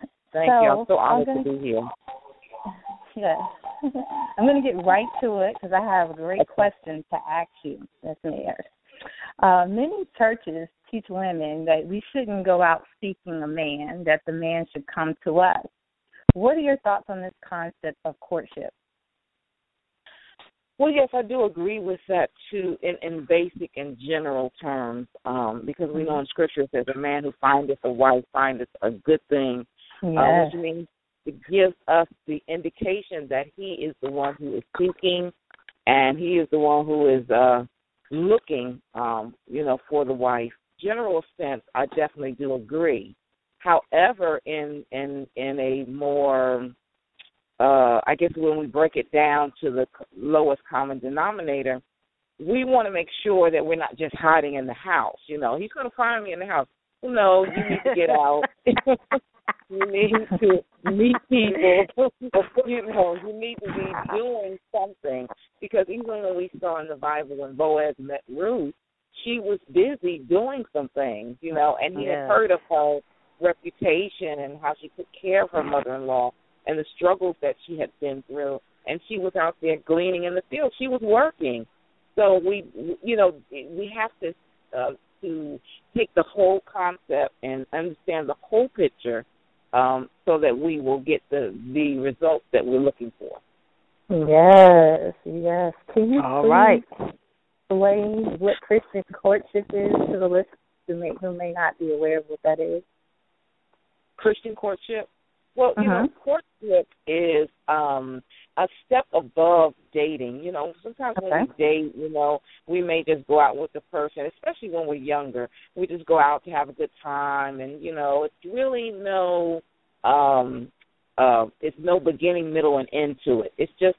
So Thank so, you. I'm so honored I'm gonna, to be here. Yes. I'm going to get right to it because I have a great okay. question to ask you, Miz Mayers. Uh, many churches teach women that we shouldn't go out seeking a man, that the man should come to us. What are your thoughts on this concept of courtship? Well, yes, I do agree with that, too, in, in basic and general terms, um, because we know in Scripture it says a man who findeth a wife findeth a good thing, yes. uh, which means it gives us the indication that he is the one who is seeking and he is the one who is uh, looking, um, you know, for the wife. General sense, I definitely do agree. However, in in, in a more... Uh, I guess when we break it down to the lowest common denominator, we want to make sure that we're not just hiding in the house. You know, he's going to find me in the house. You know, you need to get out. You need to meet people. You know, you need to be doing something. Because even when we saw in the Bible when Boaz met Ruth, she was busy doing some things, you know, and he yeah. had heard of her reputation and how she took care of her mother-in-law and the struggles that she had been through, and she was out there gleaning in the field. She was working. So we, you know, we have to uh, to take the whole concept and understand the whole picture um, so that we will get the, the results that we're looking for. Yes, yes. Can you All please right. explain what Christian courtship is to the listeners who may, who may not be aware of what that is? Christian courtship? Well, you uh-huh. know, courtship is um, a step above dating. You know, sometimes okay. when we date, you know, we may just go out with the person, especially when we're younger. We just go out to have a good time, and, you know, it's really no, um, uh, it's no beginning, middle, and end to it. It's just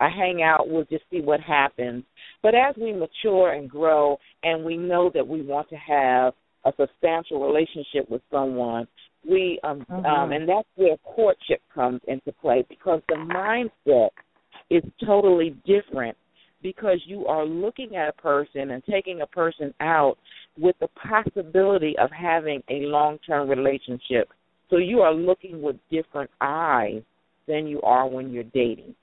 a hangout. We'll just see what happens. But as we mature and grow and we know that we want to have a substantial relationship with someone, We um, mm-hmm. um, and that's where courtship comes into play, because the mindset is totally different, because you are looking at a person and taking a person out with the possibility of having a long-term relationship. So you are looking with different eyes than you are when you're dating.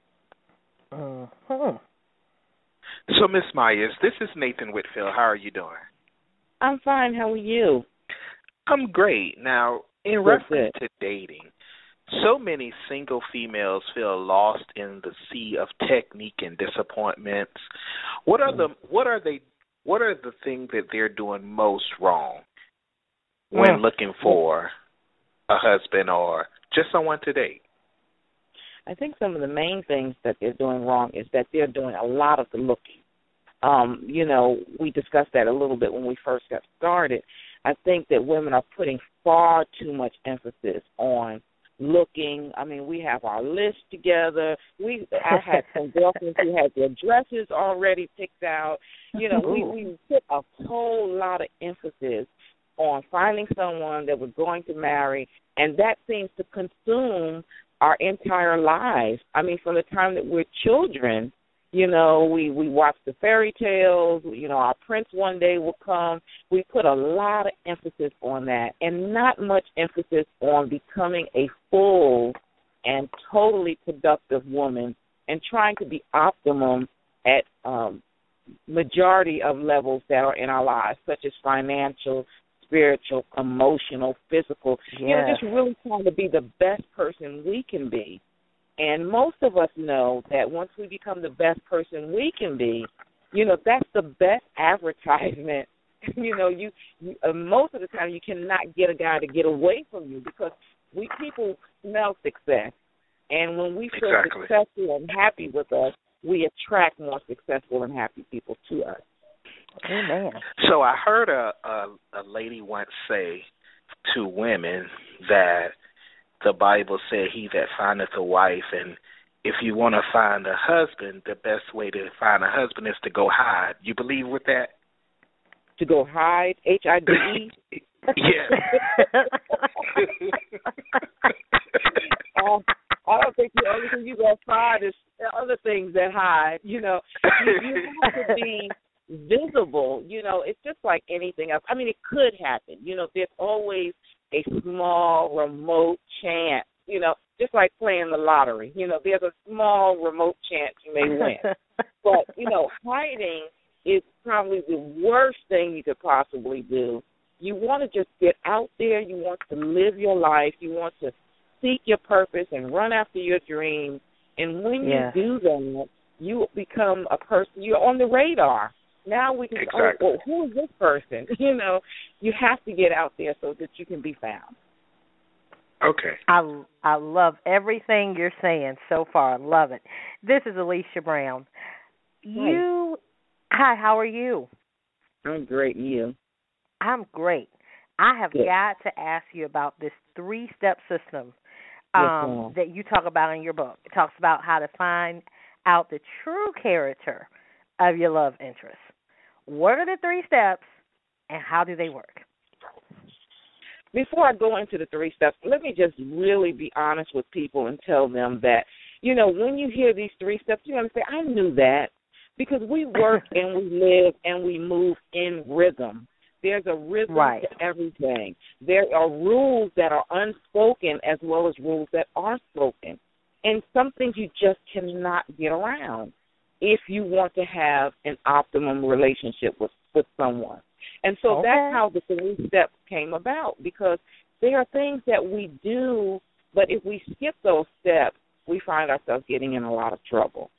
Uh-huh. So, Miz Myers, this is Nathan Whitfield. How are you doing? I'm fine. How are you? I'm great. Now, in reference to dating, so many single females feel lost in the sea of technique and disappointments. What are the what are they what are the things that they're doing most wrong when looking for a husband or just someone to date? I think some of the main things that they're doing wrong is that they're doing a lot of the looking. Um, you know, we discussed that a little bit when we first got started. I think that women are putting far too much emphasis on looking. I mean, we have our list together. We I had some girlfriends who had their dresses already picked out. You know, we, we put a whole lot of emphasis on finding someone that we're going to marry, and that seems to consume our entire lives. I mean, from the time that we're children, you know, we, we watch the fairy tales. You know, our prince one day will come. We put a lot of emphasis on that, and not much emphasis on becoming a full and totally productive woman and trying to be optimum at um, majority of levels that are in our lives, such as financial, spiritual, emotional, physical. Yeah. You know, just really trying to be the best person we can be. And most of us know that once we become the best person we can be, you know, that's the best advertisement You know, you, you uh, most of the time you cannot get a guy to get away from you because we people smell success. And when we feel exactly. successful and happy with us, we attract more successful and happy people to us. Amen. So I heard a, a, a lady once say to women that the Bible said, he that findeth a wife, and if you want to find a husband, the best way to find a husband is to go hide. You believe with that? To go hide, H I D E? Yeah. um, I don't think the only thing you go hide is other things that hide. You know, you, you have to be visible. You know, it's just like anything else. I mean, it could happen. You know, there's always a small, remote chance. You know, just like playing the lottery. You know, there's a small, remote chance you may win. But, you know, hiding is probably the worst thing you could possibly do. You want to just get out there. You want to live your life. You want to seek your purpose and run after your dreams. And when yeah. you do that, you become a person. You're on the radar. Now we can exactly. oh, well, who is this person? You know, you have to get out there so that you can be found. Okay. I, I love everything you're saying so far. I love it. This is Alicia Brown. You, hi, hi how are you? I'm great. You? I'm great. I have Good. got to ask you about this three-step system um, yes, that you talk about in your book. It talks about how to find out the true character of your love interest. What are the three steps, and how do they work? Before I go into the three steps, let me just really be honest with people and tell them that, you know, when you hear these three steps, you're going to say, I knew that, because we work and we live and we move in rhythm. There's a rhythm right. to everything. There are rules that are unspoken as well as rules that are spoken. And some things you just cannot get around if you want to have an optimum relationship with, with someone. And so okay. that's how the three steps came about, because there are things that we do, but if we skip those steps, we find ourselves getting in a lot of trouble.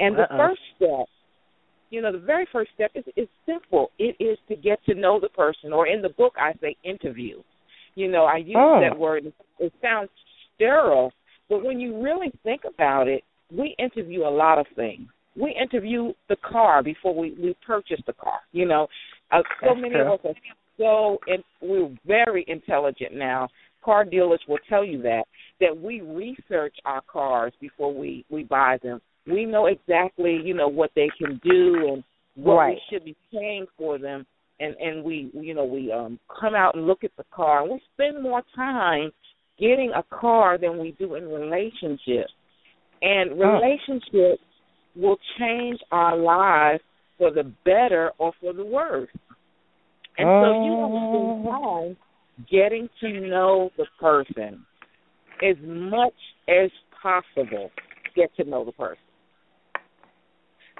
And uh-uh. the first step, you know, the very first step is, is simple. It is to get to know the person, or in the book I say interview. You know, I use oh. that word. It sounds sterile, but when you really think about it, we interview a lot of things. We interview the car before we, we purchase the car. You know, uh, so many of us are so, and we're very intelligent now. Car dealers will tell you that, that we research our cars before we, we buy them. We know exactly, you know, what they can do and what right. we should be paying for them. And, and we, you know, we um, come out and look at the car. And we spend more time getting a car than we do in relationships. And relationships, oh. will change our lives for the better or for the worse. And so you have to spend time getting to know the person as much as possible. Get to know the person.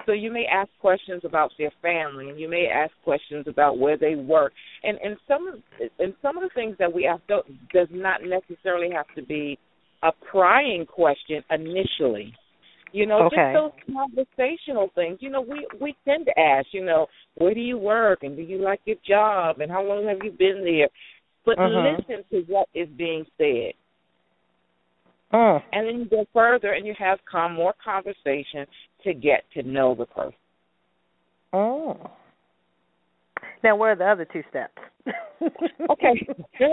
So you may ask questions about their family, and you may ask questions about where they work. And, and, some, of, and some of the things that we ask does not necessarily have to be a prying question initially. You know, okay. just those conversational things. You know, we, we tend to ask, you know, where do you work, and do you like your job, and how long have you been there? But uh-huh. listen to what is being said. Uh. And then you go further and you have com- more conversation to get to know the person. Oh. Now, where are the other two steps? Okay.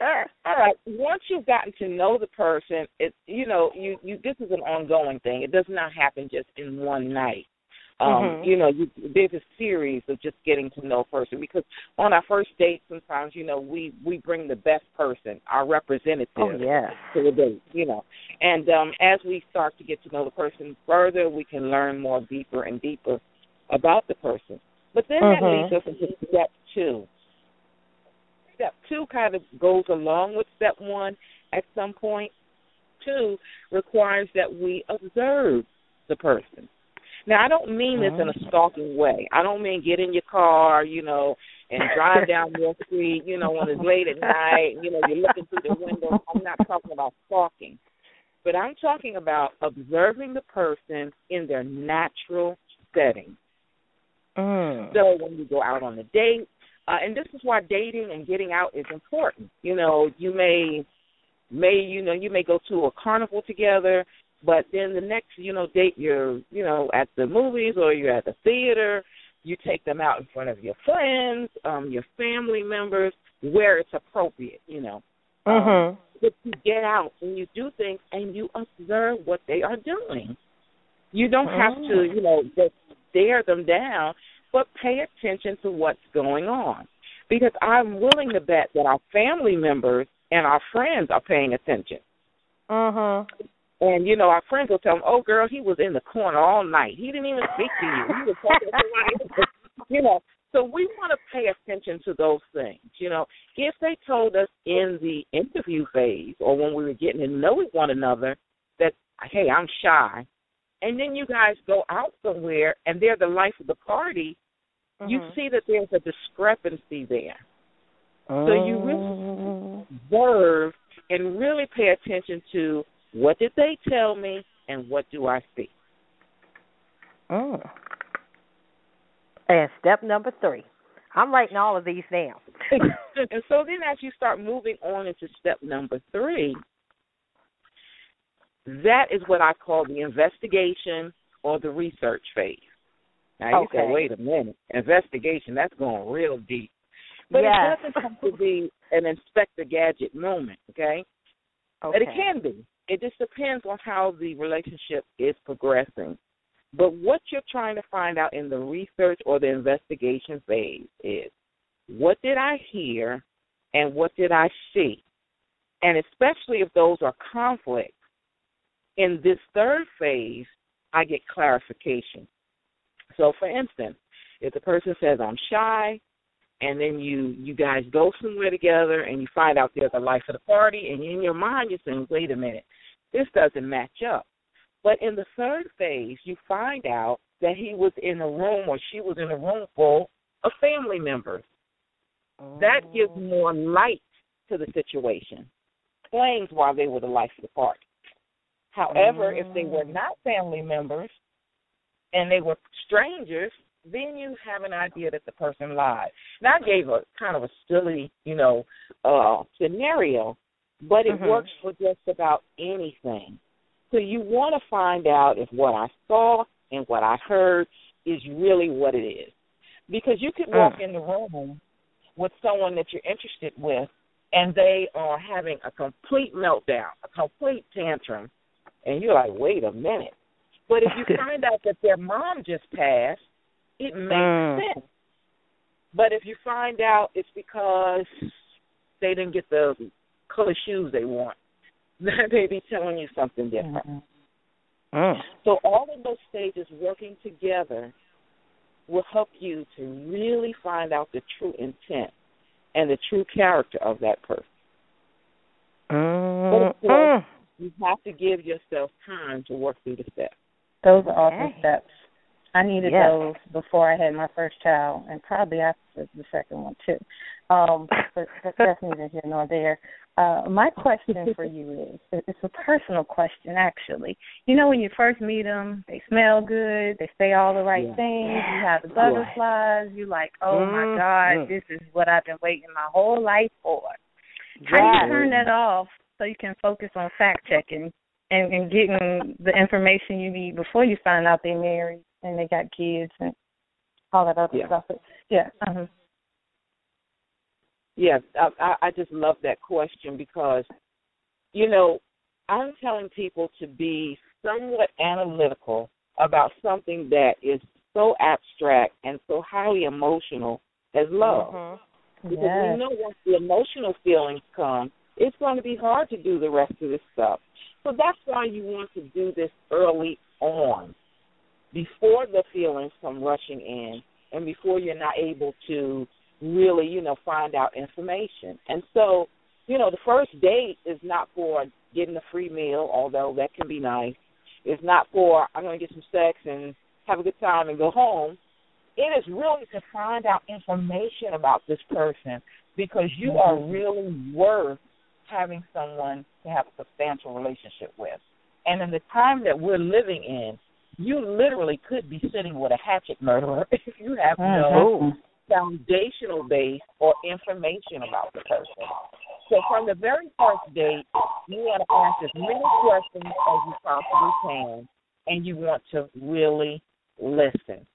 All right. Once you've gotten to know the person, it you know you, you this is an ongoing thing. It does not happen just in one night. Um, mm-hmm. You know, you, there's a series of just getting to know a person, because on our first date, sometimes you know we, we bring the best person, our representative, oh, yeah. to the date. You know, and um, as we start to get to know the person further, we can learn more deeper and deeper about the person. But then mm-hmm. that leads us into step two. Step two kind of goes along with step one at some point. Two requires that we observe the person. Now, I don't mean this in a stalking way. I don't mean get in your car, you know, and drive down your street, you know, when it's late at night, you know, you're looking through the window. I'm not talking about stalking. But I'm talking about observing the person in their natural setting. Mm. So when you go out on a date, uh, and this is why dating and getting out is important. You know, you may, may you know, you may go to a carnival together, but then the next, you know, date you're, you know, at the movies or you're at the theater. You take them out in front of your friends, um, your family members, where it's appropriate, you know. Mm-hmm. Um, but you get out and you do things and you observe what they are doing. You don't have mm-hmm. to, you know, just stare them down, but pay attention to what's going on. Because I'm willing to bet that our family members and our friends are paying attention. Mm-hmm. And, you know, our friends will tell them, oh, girl, he was in the corner all night. He didn't even speak to you. He was talking to somebody. You know, so we want to pay attention to those things. You know, if they told us in the interview phase or when we were getting to know one another that, hey, I'm shy, and then you guys go out somewhere and they're the life of the party, mm-hmm. you see that there's a discrepancy there. Um... So you really observe and really pay attention to, what did they tell me, and what do I see? Oh. And step number three. I'm writing all of these down. And so then as you start moving on into step number three, that is what I call the investigation or the research phase. Now, you okay. say, wait a minute, investigation, that's going real deep. But yes. It doesn't have to be an Inspector Gadget moment, okay? okay? But it can be. It just depends on how the relationship is progressing. But what you're trying to find out in the research or the investigation phase is, what did I hear and what did I see? And especially if those are conflicts, in this third phase, I get clarification. So, for instance, if the person says, I'm shy, and then you, you guys go somewhere together and you find out they're the life of the party, and in your mind you're saying, wait a minute, this doesn't match up. But in the third phase, you find out that he was in a room or she was in a room full of family members. Oh. That gives more light to the situation, explains why they were the life of the party. However, oh. if they were not family members and they were strangers, then you have an idea that the person lied. Now, I gave a kind of a silly, you know, uh, scenario, but it mm-hmm. works for just about anything. So you want to find out if what I saw and what I heard is really what it is. Because you could walk mm. in the room with someone that you're interested with, and they are having a complete meltdown, a complete tantrum, and you're like, wait a minute. But if you find out that their mom just passed, it makes mm. sense. But if you find out it's because they didn't get the color shoes they want, they be telling you something different. Mm. Mm. So all of those stages working together will help you to really find out the true intent and the true character of that person. Mm. But of course, mm. you have to give yourself time to work through the steps. Those are awesome okay. steps. I needed yes. those before I had my first child, and probably after the second one, too. Um, but that's neither here nor there. Uh, my question for you is, it's a personal question, actually. You know, when you first meet them, they smell good, they say all the right yeah. things, you have the butterflies, you're like, oh, mm-hmm. my God, this is what I've been waiting my whole life for. Right. How do you turn that off so you can focus on fact-checking and, and getting the information you need before you find out they're married? And they got kids and all that other yeah. stuff. Yeah. Uh-huh. Yeah, I, I just love that question because, you know, I'm telling people to be somewhat analytical about something that is so abstract and so highly emotional as love. Mm-hmm. Because yes. we know once the emotional feelings come, it's going to be hard to do the rest of this stuff. So that's why you want to do this early on, before the feelings come rushing in and before you're not able to really, you know, find out information. And so, you know, the first date is not for getting a free meal, although that can be nice. It's not for I'm going to get some sex and have a good time and go home. It is really to find out information about this person because you are really worth having someone to have a substantial relationship with. And in the time that we're living in, you literally could be sitting with a hatchet murderer if you have no foundational base or information about the person. So from the very first date, you want to ask as many questions as you possibly can, and you want to really listen.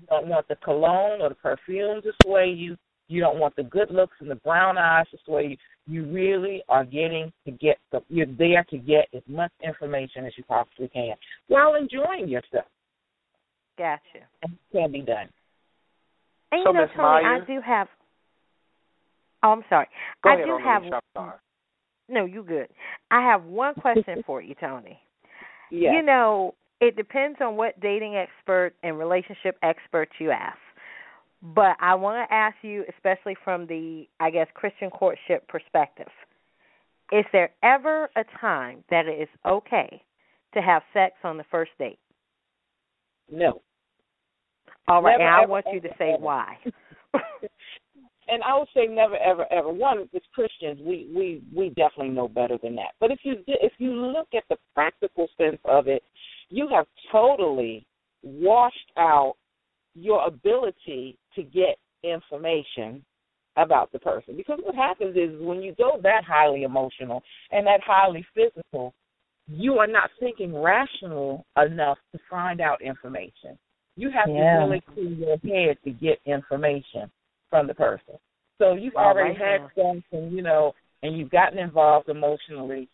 You don't want the cologne or the perfume to sway you. You don't want the good looks and the brown eyes to sway you. You really are getting to get the, you're there to get as much information as you possibly can while enjoying yourself. Gotcha. And it can be done. And so you know, Miz Toni, Myers? I do have. Oh, I'm sorry. Go I ahead, do have. Shop, no, you good. I have one question for you, Toni. Yeah. You know, it depends on what dating expert and relationship expert you ask. But I want to ask you, especially from the, I guess, Christian courtship perspective, is there ever a time that it is okay to have sex on the first date? No. All right, never, and I ever, want you to ever, say ever. Why. And I would say never, ever, ever. One, as Christians, we, we, we definitely know better than that. But if you if you look at the practical sense of it, you have totally washed out your ability to get information about the person. Because what happens is when you go that highly emotional and that highly physical, you are not thinking rational enough to find out information. You have yeah. to really clear your head to get information from the person. So you've already right had sex, and you know, and you've gotten involved emotionally.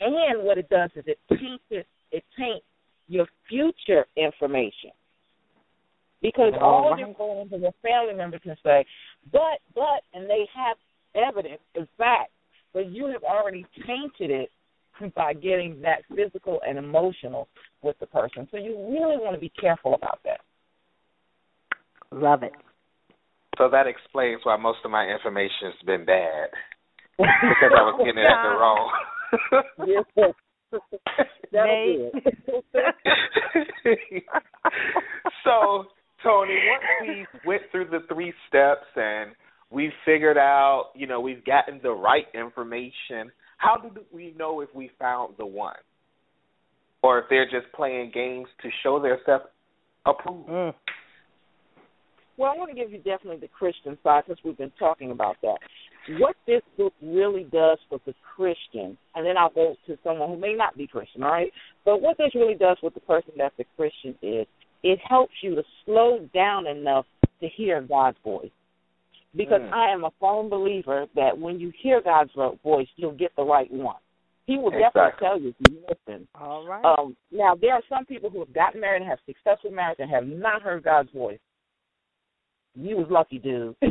And what it does is it taints it, it taints your future information. Because oh, all your friends and your family members can say, but, but, and they have evidence, in fact, but you have already tainted it by getting that physical and emotional with the person. So you really want to be careful about that. Love it. So that explains why most of my information has been bad, because I was getting it at the wrong. Yes. That'll be it. So, Toni, once we went through the three steps and we figured out, you know, we've gotten the right information, how do we know if we found the one? Or if they're just playing games to show their self approval? Mm. Well, I want to give you definitely the Christian side since we've been talking about that. What this book really does for the Christian, and then I'll go to someone who may not be Christian, all right? But what this really does with the person that's a Christian is it helps you to slow down enough to hear God's voice. Because mm. I am a firm believer that when you hear God's voice, you'll get the right one. He will exactly. definitely tell you if you listen. All right. Um, now, there are some people who have gotten married and have successful marriage and have not heard God's voice. You was lucky, dude. But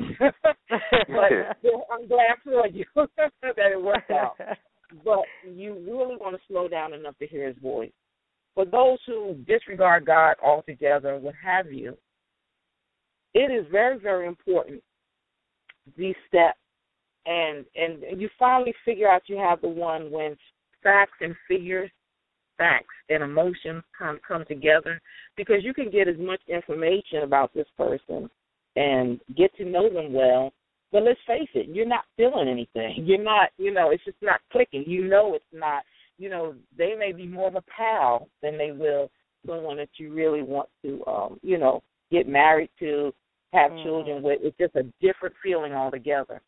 I'm glad for you that it worked out. But you really want to slow down enough to hear his voice. For those who disregard God altogether, what have you, it is very, very important, these steps. And, and you finally figure out you have the one when facts and figures, facts and emotions come, come together, because you can get as much information about this person and get to know them well, but let's face it, you're not feeling anything. You're not, you know, it's just not clicking. You know it's not, you know, they may be more of a pal than they will someone that you really want to, um, you know, get married to, have mm. children with. It's just a different feeling altogether.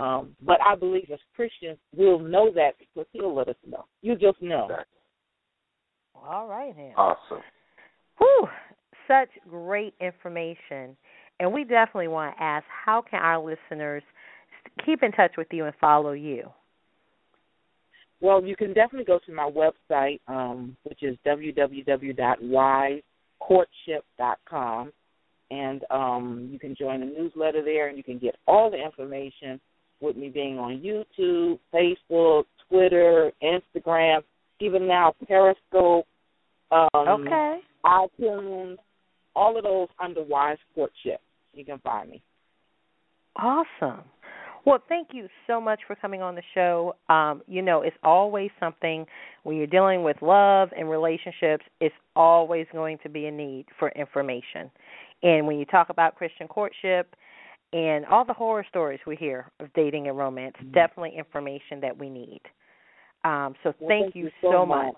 Um, but I believe as Christians, we'll know that because he'll let us know. You just know. Exactly. All right, then. Awesome. Whew, such great information. And we definitely want to ask, how can our listeners keep in touch with you and follow you? Well, you can definitely go to my website, um, which is w w w dot wise courtship dot com. And um, you can join the newsletter there, and you can get all the information with me being on YouTube, Facebook, Twitter, Instagram, even now Periscope, um, okay. iTunes, all of those under Wise Courtship. You can find me. Awesome. Well, thank you so much for coming on the show. Um, you know, it's always something when you're dealing with love and relationships, it's always going to be a need for information. And when you talk about Christian courtship and all the horror stories we hear of dating and romance, mm-hmm. definitely information that we need. Um, so well, thank, thank you so much. much.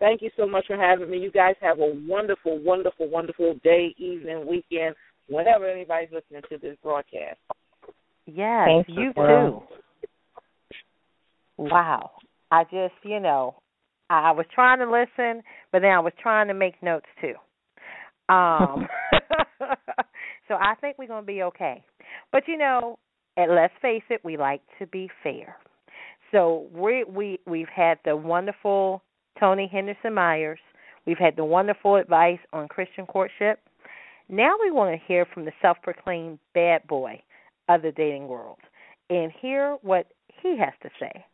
Thank you so much for having me. You guys have a wonderful, wonderful, wonderful day, evening, weekend, whenever anybody's listening to this broadcast. Yes, Thanks you too. Wow. I just, you know, I was trying to listen, but then I was trying to make notes too. Um, so I think we're going to be okay. But, you know, and let's face it, we like to be fair. So we, we, we've had the wonderful Toni Henderson-Mayers. We've had the wonderful advice on Christian courtship. Now we want to hear from the self-proclaimed bad boy of the dating world and hear what he has to say.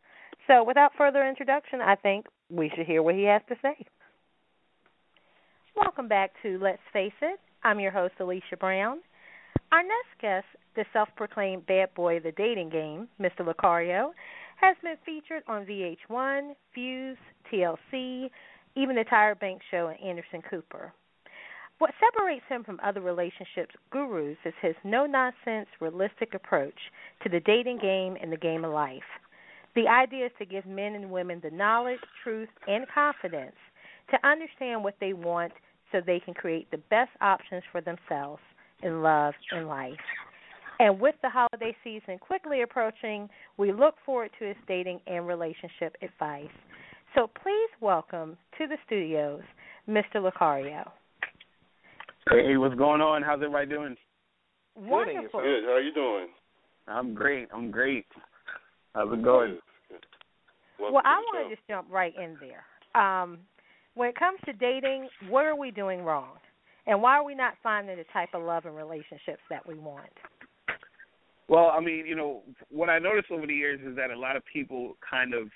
So without further introduction, I think we should hear what he has to say. Welcome back to Let's Face It. I'm your host, Alicia Brown. Our next guest, the self-proclaimed bad boy of the dating game, Mister Locario, has been featured on V H one, Fuse, T L C, even the Tyra Banks Show and Anderson Cooper. What separates him from other relationships gurus is his no-nonsense, realistic approach to the dating game and the game of life. The idea is to give men and women the knowledge, truth, and confidence to understand what they want so they can create the best options for themselves in love and life. And with the holiday season quickly approaching, we look forward to his dating and relationship advice. So please welcome to the studios, Mister Locario. Hey, what's going on? How's everybody doing? Wonderful. Good. How are you doing? I'm great. I'm great. How's it going? Well, I want to just jump right in there. Um, when it comes to dating, what are we doing wrong? And why are we not finding the type of love and relationships that we want? Well, I mean, you know, what I noticed over the years is that a lot of people kind of,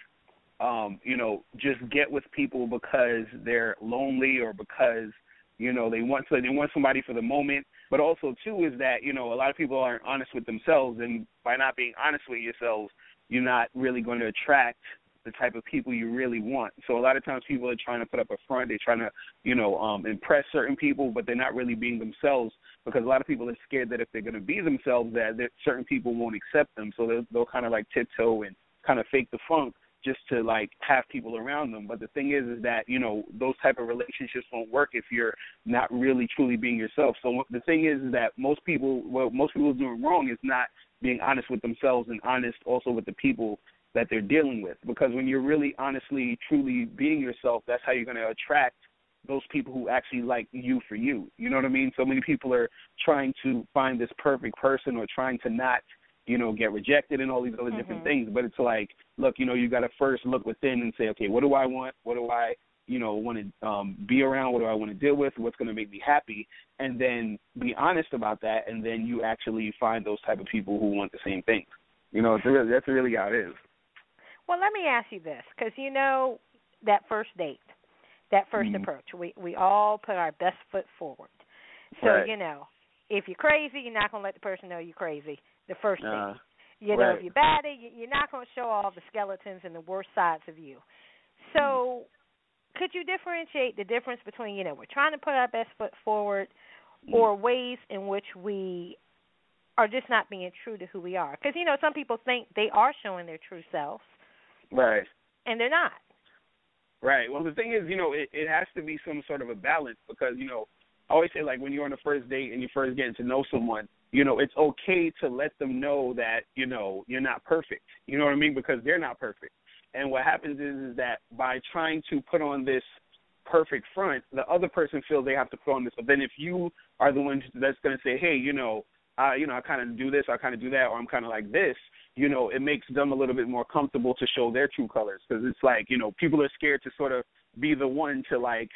um, you know, just get with people because they're lonely or because, you know, they want to, they want somebody for the moment. But also, too, is that, you know, a lot of people aren't honest with themselves. And by not being honest with yourselves, you're not really going to attract the type of people you really want. So a lot of times people are trying to put up a front. They're trying to, you know, um, impress certain people, but they're not really being themselves because a lot of people are scared that if they're going to be themselves, that, that certain people won't accept them. So they'll, they'll kind of like tiptoe and kind of fake the funk just to like have people around them. But the thing is, is that, you know, those type of relationships won't work if you're not really truly being yourself. So the thing is, is that most people, what most people are doing wrong is not being honest with themselves and honest also with the people that they're dealing with. Because when you're really honestly, truly being yourself, that's how you're going to attract those people who actually like you for you. You know what I mean? So many people are trying to find this perfect person or trying to not, you know, get rejected and all these other mm-hmm. different things. But it's like, look, you know, you got to first look within and say, okay, what do I want? What do I, you know, want to um, be around? What do I want to deal with? What's going to make me happy? And then be honest about that. And then you actually find those type of people who want the same thing. You know, it's really, that's really how it is. Well, let me ask you this, because, you know, that first date, that first mm-hmm. approach, we, we all put our best foot forward. So, right. you know, if you're crazy, you're not going to let the person know you're crazy the first uh, date. You right. know, if you're batty, you're not going to show all the skeletons and the worst sides of you. So mm-hmm. could you differentiate the difference between, you know, we're trying to put our best foot forward mm-hmm. or ways in which we are just not being true to who we are? Because, you know, some people think they are showing their true self. Right. And they're not. Right. Well, the thing is, you know, it, it has to be some sort of a balance because, you know, I always say, like, when you're on the first date and you're first getting to know someone, you know, it's okay to let them know that, you know, you're not perfect. You know what I mean? Because they're not perfect. And what happens is, is that by trying to put on this perfect front, the other person feels they have to put on this. But then if you are the one that's going to say, hey, you know, I, you know, I kind of do this, I kind of do that, or I'm kind of like this, you know, it makes them a little bit more comfortable to show their true colors because it's like, you know, people are scared to sort of be the one to, like,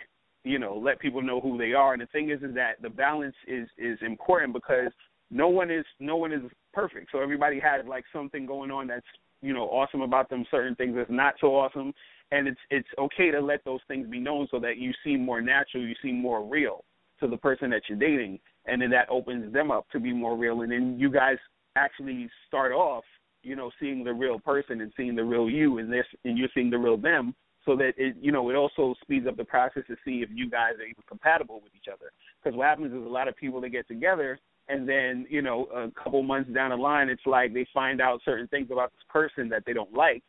you know, let people know who they are. And the thing is, is that the balance is, is important because no one is no one is perfect. So everybody has, like, something going on that's, you know, awesome about them, certain things that's not so awesome. And it's it's okay to let those things be known so that you seem more natural, you seem more real to the person that you're dating. And then that opens them up to be more real. And then you guys actually start off, you know, seeing the real person and seeing the real you, and this, and you're seeing the real them, so that, it, you know, it also speeds up the process to see if you guys are even compatible with each other. Because what happens is a lot of people, they get together, and then, you know, a couple months down the line, it's like they find out certain things about this person that they don't like.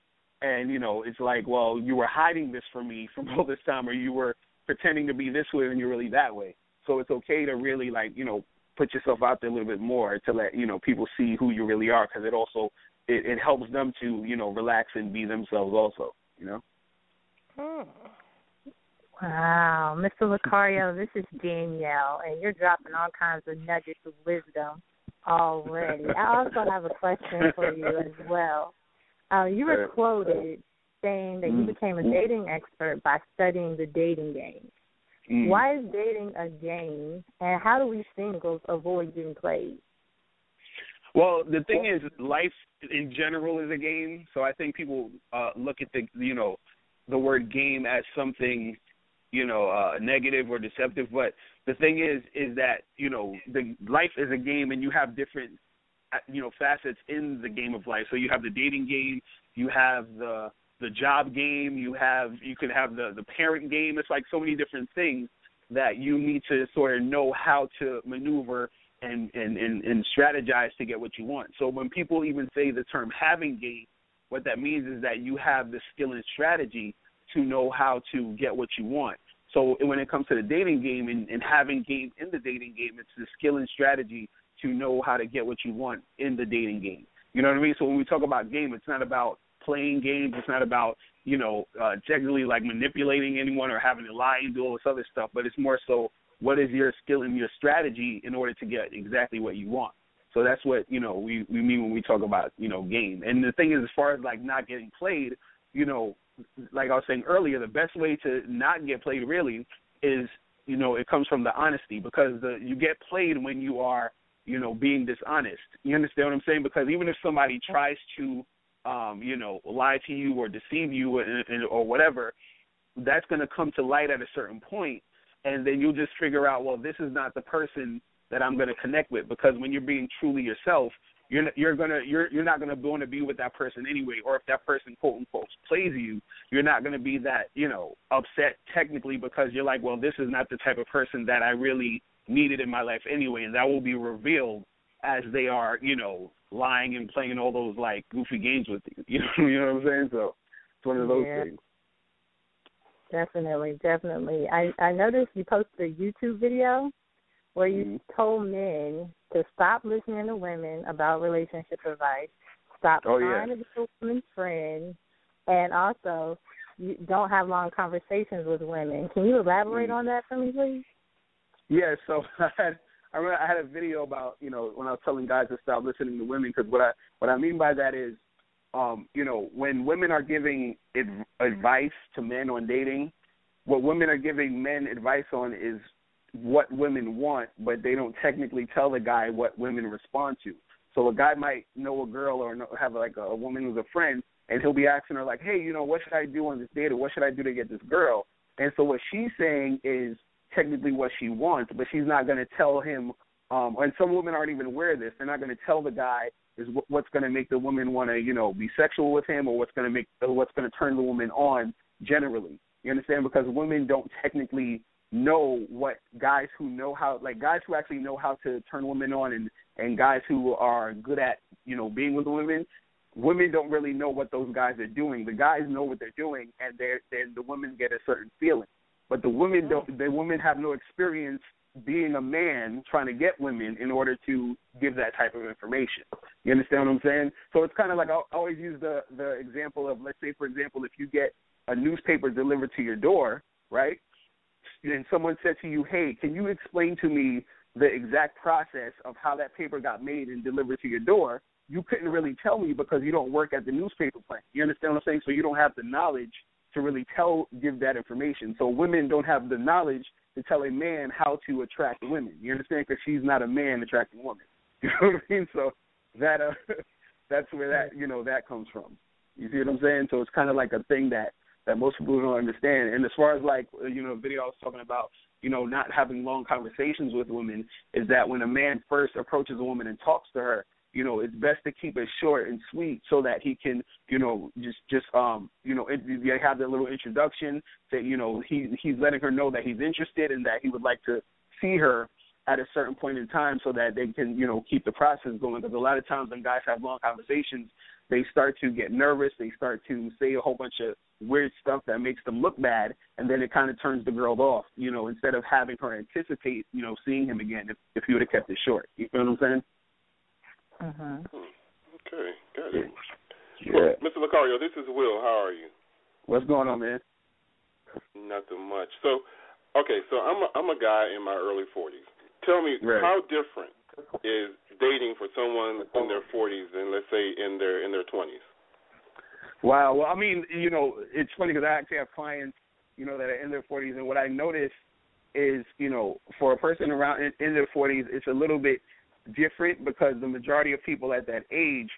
And, you know, it's like, well, you were hiding this from me from all this time, or you were pretending to be this way when you're really that way. So it's okay to really, like, you know, put yourself out there a little bit more to let, you know, people see who you really are, because it also it, it helps them to, you know, relax and be themselves also, you know? Hmm. Wow. Mister Locario, this is Danielle, and you're dropping all kinds of nuggets of wisdom already. I also have a question for you as well. Uh, you were quoted saying that you became a dating expert by studying the dating game. Mm. Why is dating a game, and how do we singles avoid getting played? Well, the thing is, life in general is a game. So I think people uh, look at the, you know, the word game as something, you know, uh, negative or deceptive. But the thing is, is that, you know, the life is a game, and you have different, you know, facets in the game of life. So you have the dating game, you have the the job game, you have you can have the, the parent game. It's like so many different things that you need to sort of know how to maneuver and, and, and, and strategize to get what you want. So when people even say the term having game, what that means is that you have the skill and strategy to know how to get what you want. So when it comes to the dating game and, and having game in the dating game, it's the skill and strategy to know how to get what you want in the dating game. You know what I mean? So when we talk about game, it's not about playing games. It's not about, you know, uh, technically like manipulating anyone or having to lie and do all this other stuff, but it's more so what is your skill and your strategy in order to get exactly what you want. So that's what, you know, we, we mean when we talk about, you know, game. And the thing is, as far as like not getting played, you know, like I was saying earlier, the best way to not get played really is, you know, it comes from the honesty, because the, you get played when you are, you know, being dishonest. You understand what I'm saying? Because even if somebody tries to, um, you know, lie to you or deceive you or, or whatever, that's going to come to light at a certain point, and then you'll just figure out, well, this is not the person that I'm going to connect with. Because when you're being truly yourself, you're you're gonna you're you're not gonna want to be with that person anyway. Or if that person quote unquote plays you, you're not gonna be that, you know, upset technically, because you're like, well, this is not the type of person that I really needed in my life anyway, and that will be revealed as they are, you know, lying and playing all those like goofy games with you. You know, you know what I'm saying? So it's one of those yeah. things. Definitely, definitely. I, I noticed you posted a YouTube video where you mm-hmm. told men to stop listening to women about relationship advice, stop oh, trying yeah. to be a woman's friend, and also you don't have long conversations with women. Can you elaborate mm-hmm. on that for me, please? Yeah, so I had, I remember I had a video about, you know, when I was telling guys to stop listening to women, because what I, what I mean by that is, um, you know, when women are giving adv- advice to men on dating, what women are giving men advice on is what women want, but they don't technically tell the guy what women respond to. So a guy might know a girl or know, have like a, a woman who's a friend, and he'll be asking her like, hey, you know, what should I do on this date, or what should I do to get this girl? And so what she's saying is technically what she wants, but she's not going to tell him, um, and some women aren't even aware of this, they're not going to tell the guy is w- what's going to make the woman want to, you know, be sexual with him, or what's going to make, what's going to turn the woman on generally. You understand? Because women don't technically know what guys who know how, like guys who actually know how to turn women on, and, and guys who are good at, you know, being with women, women don't really know what those guys are doing. The guys know what they're doing, and they're, they're, the women get a certain feeling. But the women don't. The women have no experience being a man trying to get women in order to give that type of information. You understand what I'm saying? So it's kind of like I always use the, the example of, let's say, for example, if you get a newspaper delivered to your door, right, and someone said to you, hey, can you explain to me the exact process of how that paper got made and delivered to your door, you couldn't really tell me because you don't work at the newspaper plant. You understand what I'm saying? So you don't have the knowledge to really tell, give that information. So women don't have the knowledge to tell a man how to attract women. You understand? Because she's not a man attracting women. You know what I mean? So that uh, that's where that, you know, that comes from. You see what I'm saying? So it's kind of like a thing that, that most people don't understand. And as far as like, you know, video I was talking about, you know, not having long conversations with women, is that when a man first approaches a woman and talks to her, you know, it's best to keep it short and sweet so that he can, you know, just, just um, you know, they have that little introduction that, you know, he he's letting her know that he's interested and that he would like to see her. at a certain point in time so that they can, you know, keep the process going. Because a lot of times when guys have long conversations, they start to get nervous. They start to say a whole bunch of weird stuff that makes them look bad, and then it kind of turns the girl off, you know, instead of having her anticipate, you know, seeing him again if, if you would have kept it short. You feel what I'm saying? Uh-huh. Okay, got it. Yeah. Well, Mister Locario, this is Will. How are you? What's going on, man? Nothing much. So, okay, so I'm a, I'm a guy in my early forties. Tell me, right. how different is dating for someone in their forties than, let's say, in their in their twenties? Wow. Well, I mean, you know, it's funny because I actually have clients, you know, that are in their forties, and what I notice is, you know, for a person around in, in their forties, it's a little bit different because the majority of people at that age,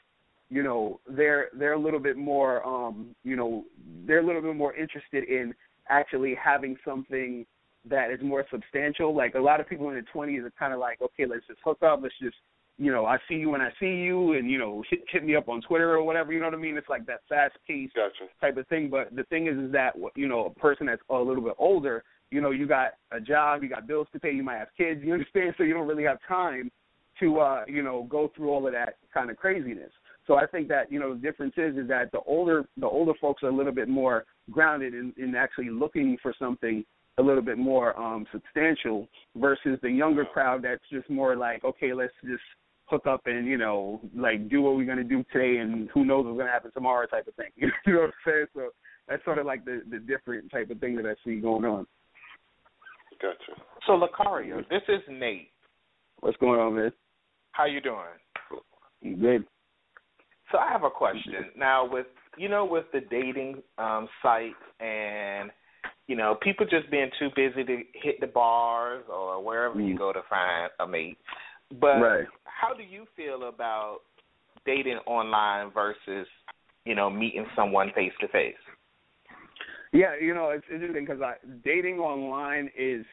you know, they're they're a little bit more, um, you know, they're a little bit more interested in actually having something that is more substantial. Like a lot of people in their twenties are kind of like, okay, let's just hook up. Let's just, you know, I see you when I see you, and, you know, hit, hit me up on Twitter or whatever. You know what I mean? It's like that fast-paced gotcha. type of thing. But the thing is, is that, you know, a person that's a little bit older, you know, you got a job, you got bills to pay, you might have kids, you understand? So you don't really have time to, uh, you know, go through all of that kind of craziness. So I think that, you know, the difference is, is that the older the older folks are a little bit more grounded in, in actually looking for something a little bit more um, substantial versus the younger crowd that's just more like, okay, let's just hook up and, you know, like do what we're going to do today and who knows what's going to happen tomorrow type of thing. You know what I'm saying? So that's sort of like the, the different type of thing that I see going on. Gotcha. So, Locario, this is Nate. What's going on, man? How you doing? Good. So I have a question. Now, with, you know, with the dating um, sites and, you know, people just being too busy to hit the bars or wherever mm. you go to find a mate. But right. how do you feel about dating online versus, you know, meeting someone face-to-face? Yeah, you know, it's interesting because dating online is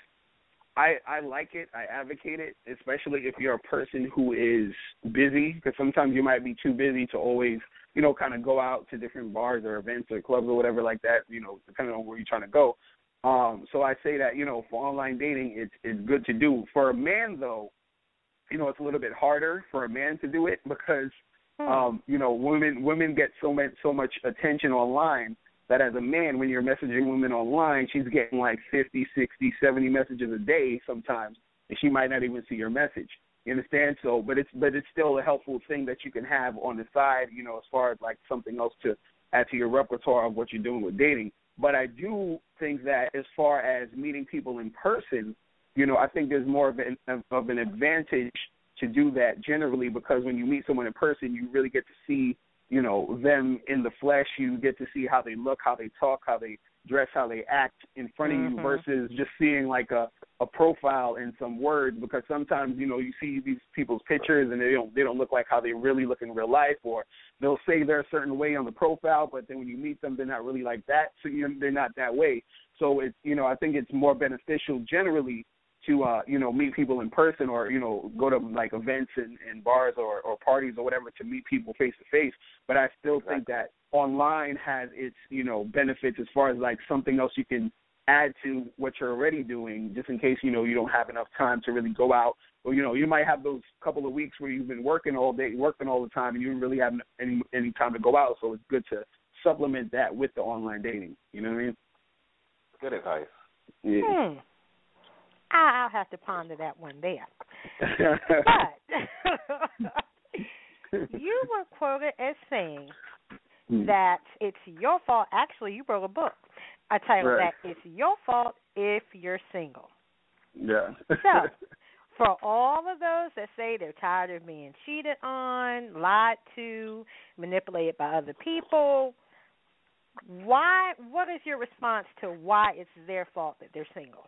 I, I like it. I advocate it, especially if you're a person who is busy, because sometimes you might be too busy to always, you know, kind of go out to different bars or events or clubs or whatever like that, you know, depending on where you're trying to go. Um, so I say that, you know, for online dating, it's, it's good to do. For a man, though, you know, it's a little bit harder for a man to do it because, um, you know, women women get so much, so much attention online. That as a man, when you're messaging women online, she's getting like fifty, sixty, seventy messages a day sometimes, and she might not even see your message. You understand? So, but it's but it's still a helpful thing that you can have on the side, you know, as far as like something else to add to your repertoire of what you're doing with dating. But I do think that as far as meeting people in person, you know, I think there's more of an, of an advantage to do that generally because when you meet someone in person, you really get to see, you know, them in the flesh. You get to see how they look, how they talk, how they dress, how they act in front of mm-hmm. you versus just seeing like a, a profile and some words because sometimes, you know, you see these people's pictures and they don't they don't look like how they really look in real life, or they'll say they're a certain way on the profile, but then when you meet them, they're not really like that. So you know, they're not that way. So, it's, you know, I think it's more beneficial generally to, uh, you know, meet people in person or, you know, go to, like, events and, and bars or, or parties or whatever to meet people face-to-face. But I still exactly. think that online has its, you know, benefits as far as, like, something else you can add to what you're already doing just in case, you know, you don't have enough time to really go out. Or, you know, you might have those couple of weeks where you've been working all day, working all the time, and you don't really have any, any time to go out. So it's good to supplement that with the online dating. You know what I mean? Good advice. Yeah. Hmm. I'll have to ponder that one there. But you were quoted as saying mm. that it's your fault. Actually, you wrote a book. I titled right. that, It's Your Fault If You're Single. Yeah. So, for all of those that say they're tired of being cheated on, lied to, manipulated by other people, why? What is your response to why it's their fault that they're single?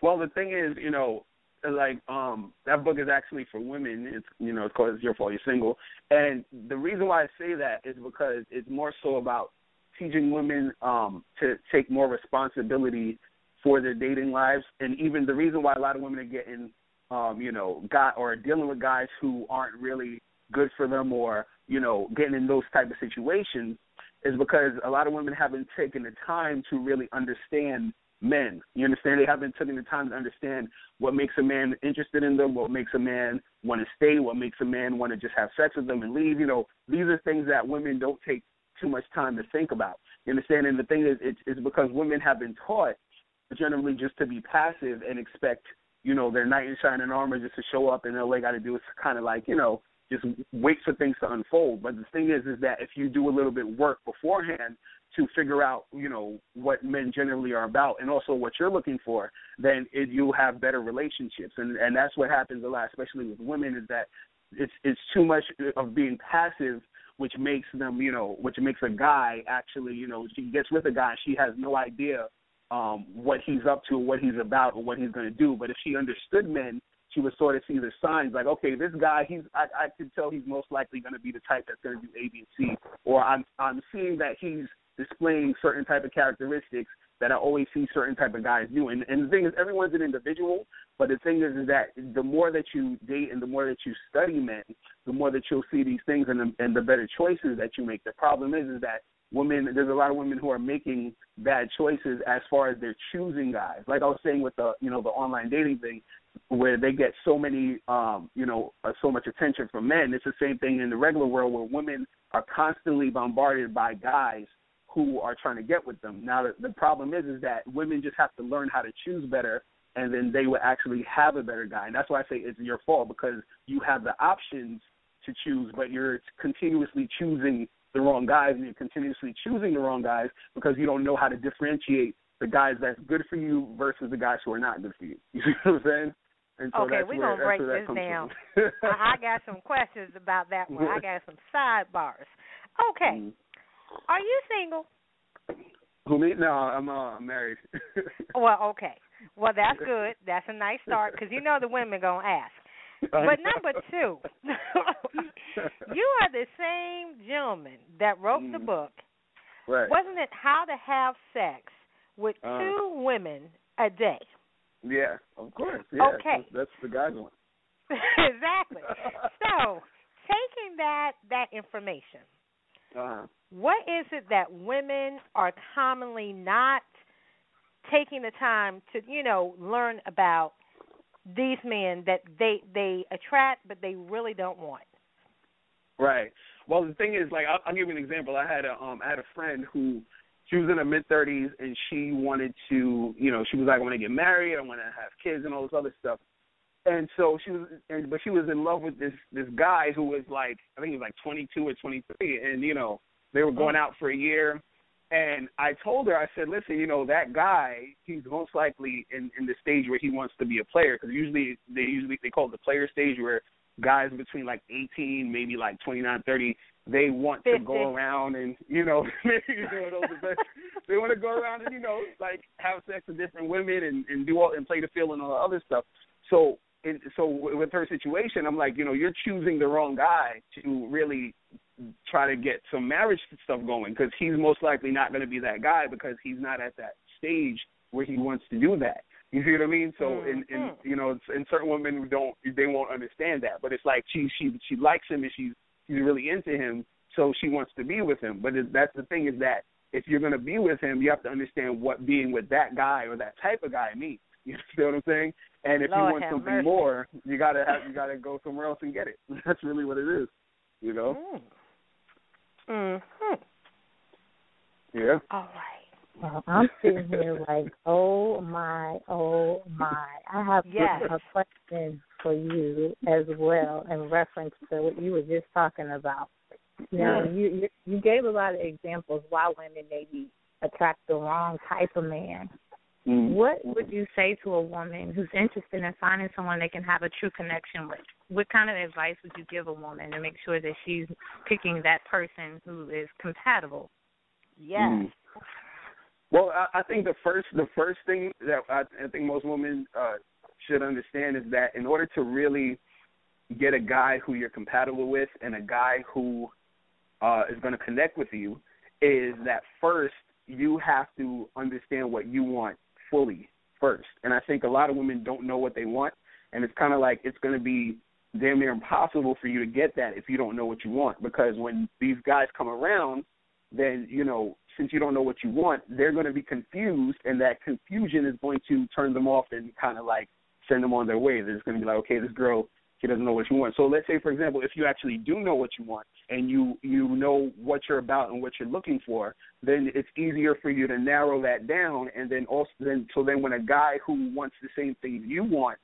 Well, the thing is, you know, like um, that book is actually for women. It's, you know, it's called It's Your Fault You're Single. And the reason why I say that is because it's more so about teaching women um, to take more responsibility for their dating lives. And even the reason why a lot of women are getting, um, you know, got or are dealing with guys who aren't really good for them or, you know, getting in those type of situations is because a lot of women haven't taken the time to really understand men. You understand? They haven't taken the time to understand what makes a man interested in them, what makes a man want to stay, what makes a man want to just have sex with them and leave. You know, these are things that women don't take too much time to think about. You understand? And the thing is, it's, it's because women have been taught generally just to be passive and expect, you know, their knight in shining armor just to show up, and all they got to do is kind of like, you know, just wait for things to unfold. But the thing is, is that if you do a little bit of work beforehand to figure out, you know, what men generally are about and also what you're looking for, then it, you'll have better relationships. And, and that's what happens a lot, especially with women, is that it's it's too much of being passive, which makes them, you know, which makes a guy actually, you know, she gets with a guy, she has no idea um, what he's up to, what he's about, or what he's going to do. But if she understood men, she would sort of see the signs, like, okay, this guy, he's I, I can tell he's most likely going to be the type that's going to do A, B, and C, or I'm I'm seeing that he's displaying certain type of characteristics that I always see certain type of guys do. And, and the thing is, everyone's an individual, but the thing is, is that the more that you date and the more that you study men, the more that you'll see these things and the, and the better choices that you make. The problem is, is that women, there's a lot of women who are making bad choices as far as they're choosing guys. Like I was saying with the, you know, the online dating thing, where they get so many, um, you know, uh, so much attention from men. It's the same thing in the regular world where women are constantly bombarded by guys who are trying to get with them. Now, the, the problem is, is that women just have to learn how to choose better, and then they will actually have a better guy. And that's why I say it's your fault, because you have the options to choose, but you're continuously choosing the wrong guys, and you're continuously choosing the wrong guys because you don't know how to differentiate the guys that's good for you versus the guys who are not good for you. You see what I'm saying? And so okay, we're going to break this down. I got some questions about that one. I got some sidebars. Okay. Mm. Are you single? Who, me? No, I'm uh, married. Well, okay. Well, that's good. That's a nice start, because you know the women going to ask. But number two, you are the same gentleman that wrote mm. the book. Right. Wasn't it How to Have Sex with uh, Two Women a Day? Yeah, of course. Yeah, okay. That's, that's the guy's one. Exactly. So, taking that that information, uh-huh. what is it that women are commonly not taking the time to, you know, learn about these men that they, they attract but they really don't want? Right. Well, the thing is, like, I'll, I'll give you an example. I had a um, I had a friend who, she was in her mid-thirties, and she wanted to, you know, she was like, I want to get married, I want to have kids, and all this other stuff. And so she was, and, but she was in love with this this guy who was like, I think he was like twenty-two or twenty-three, and, you know, they were going out for a year. And I told her, I said, listen, you know, that guy, he's most likely in, in the stage where he wants to be a player, because usually they usually they call it the player stage, where guys between like eighteen, maybe like twenty-nine, thirty, they want to go around and, you know, you know those they want to go around and, you know, like have sex with different women and, and do all and play the field and all the other stuff. So, and, so with her situation, I'm like, you know, you're choosing the wrong guy to really try to get some marriage stuff going, because he's most likely not going to be that guy, because he's not at that stage where he wants to do that. You see what I mean? So, mm-hmm. and, and you know, and certain women don't, they won't understand that. But it's like she she she likes him and she's she's really into him, so she wants to be with him. But it, that's the thing, is that if you're going to be with him, you have to understand what being with that guy or that type of guy means. You see what I'm saying? And if Lord you want something mercy. more, you gotta have, you gotta go somewhere else and get it. That's really what it is. You know? Mm. Hmm. Yeah. All right. Well, I'm sitting here like, oh, my, oh, my. I have yes. a question for you as well in reference to what you were just talking about. Now, yes. you, you gave a lot of examples why women maybe attract the wrong type of man. Mm. What would you say to a woman who's interested in finding someone they can have a true connection with? What kind of advice would you give a woman to make sure that she's picking that person who is compatible? Yes. Mm. Well, I, I think the first the first thing that I, I think most women uh, should understand is that in order to really get a guy who you're compatible with and a guy who uh, is going to connect with you, is that first you have to understand what you want fully first. And I think a lot of women don't know what they want, and it's kind of like it's going to be damn near impossible for you to get that if you don't know what you want, because when these guys come around, then, you know, since you don't know what you want, they're going to be confused, and that confusion is going to turn them off and kind of like send them on their way. They're just going to be like, okay, this girl, she doesn't know what she wants. So let's say, for example, if you actually do know what you want and you, you know what you're about and what you're looking for, then it's easier for you to narrow that down. And then also, then so then when a guy who wants the same thing you want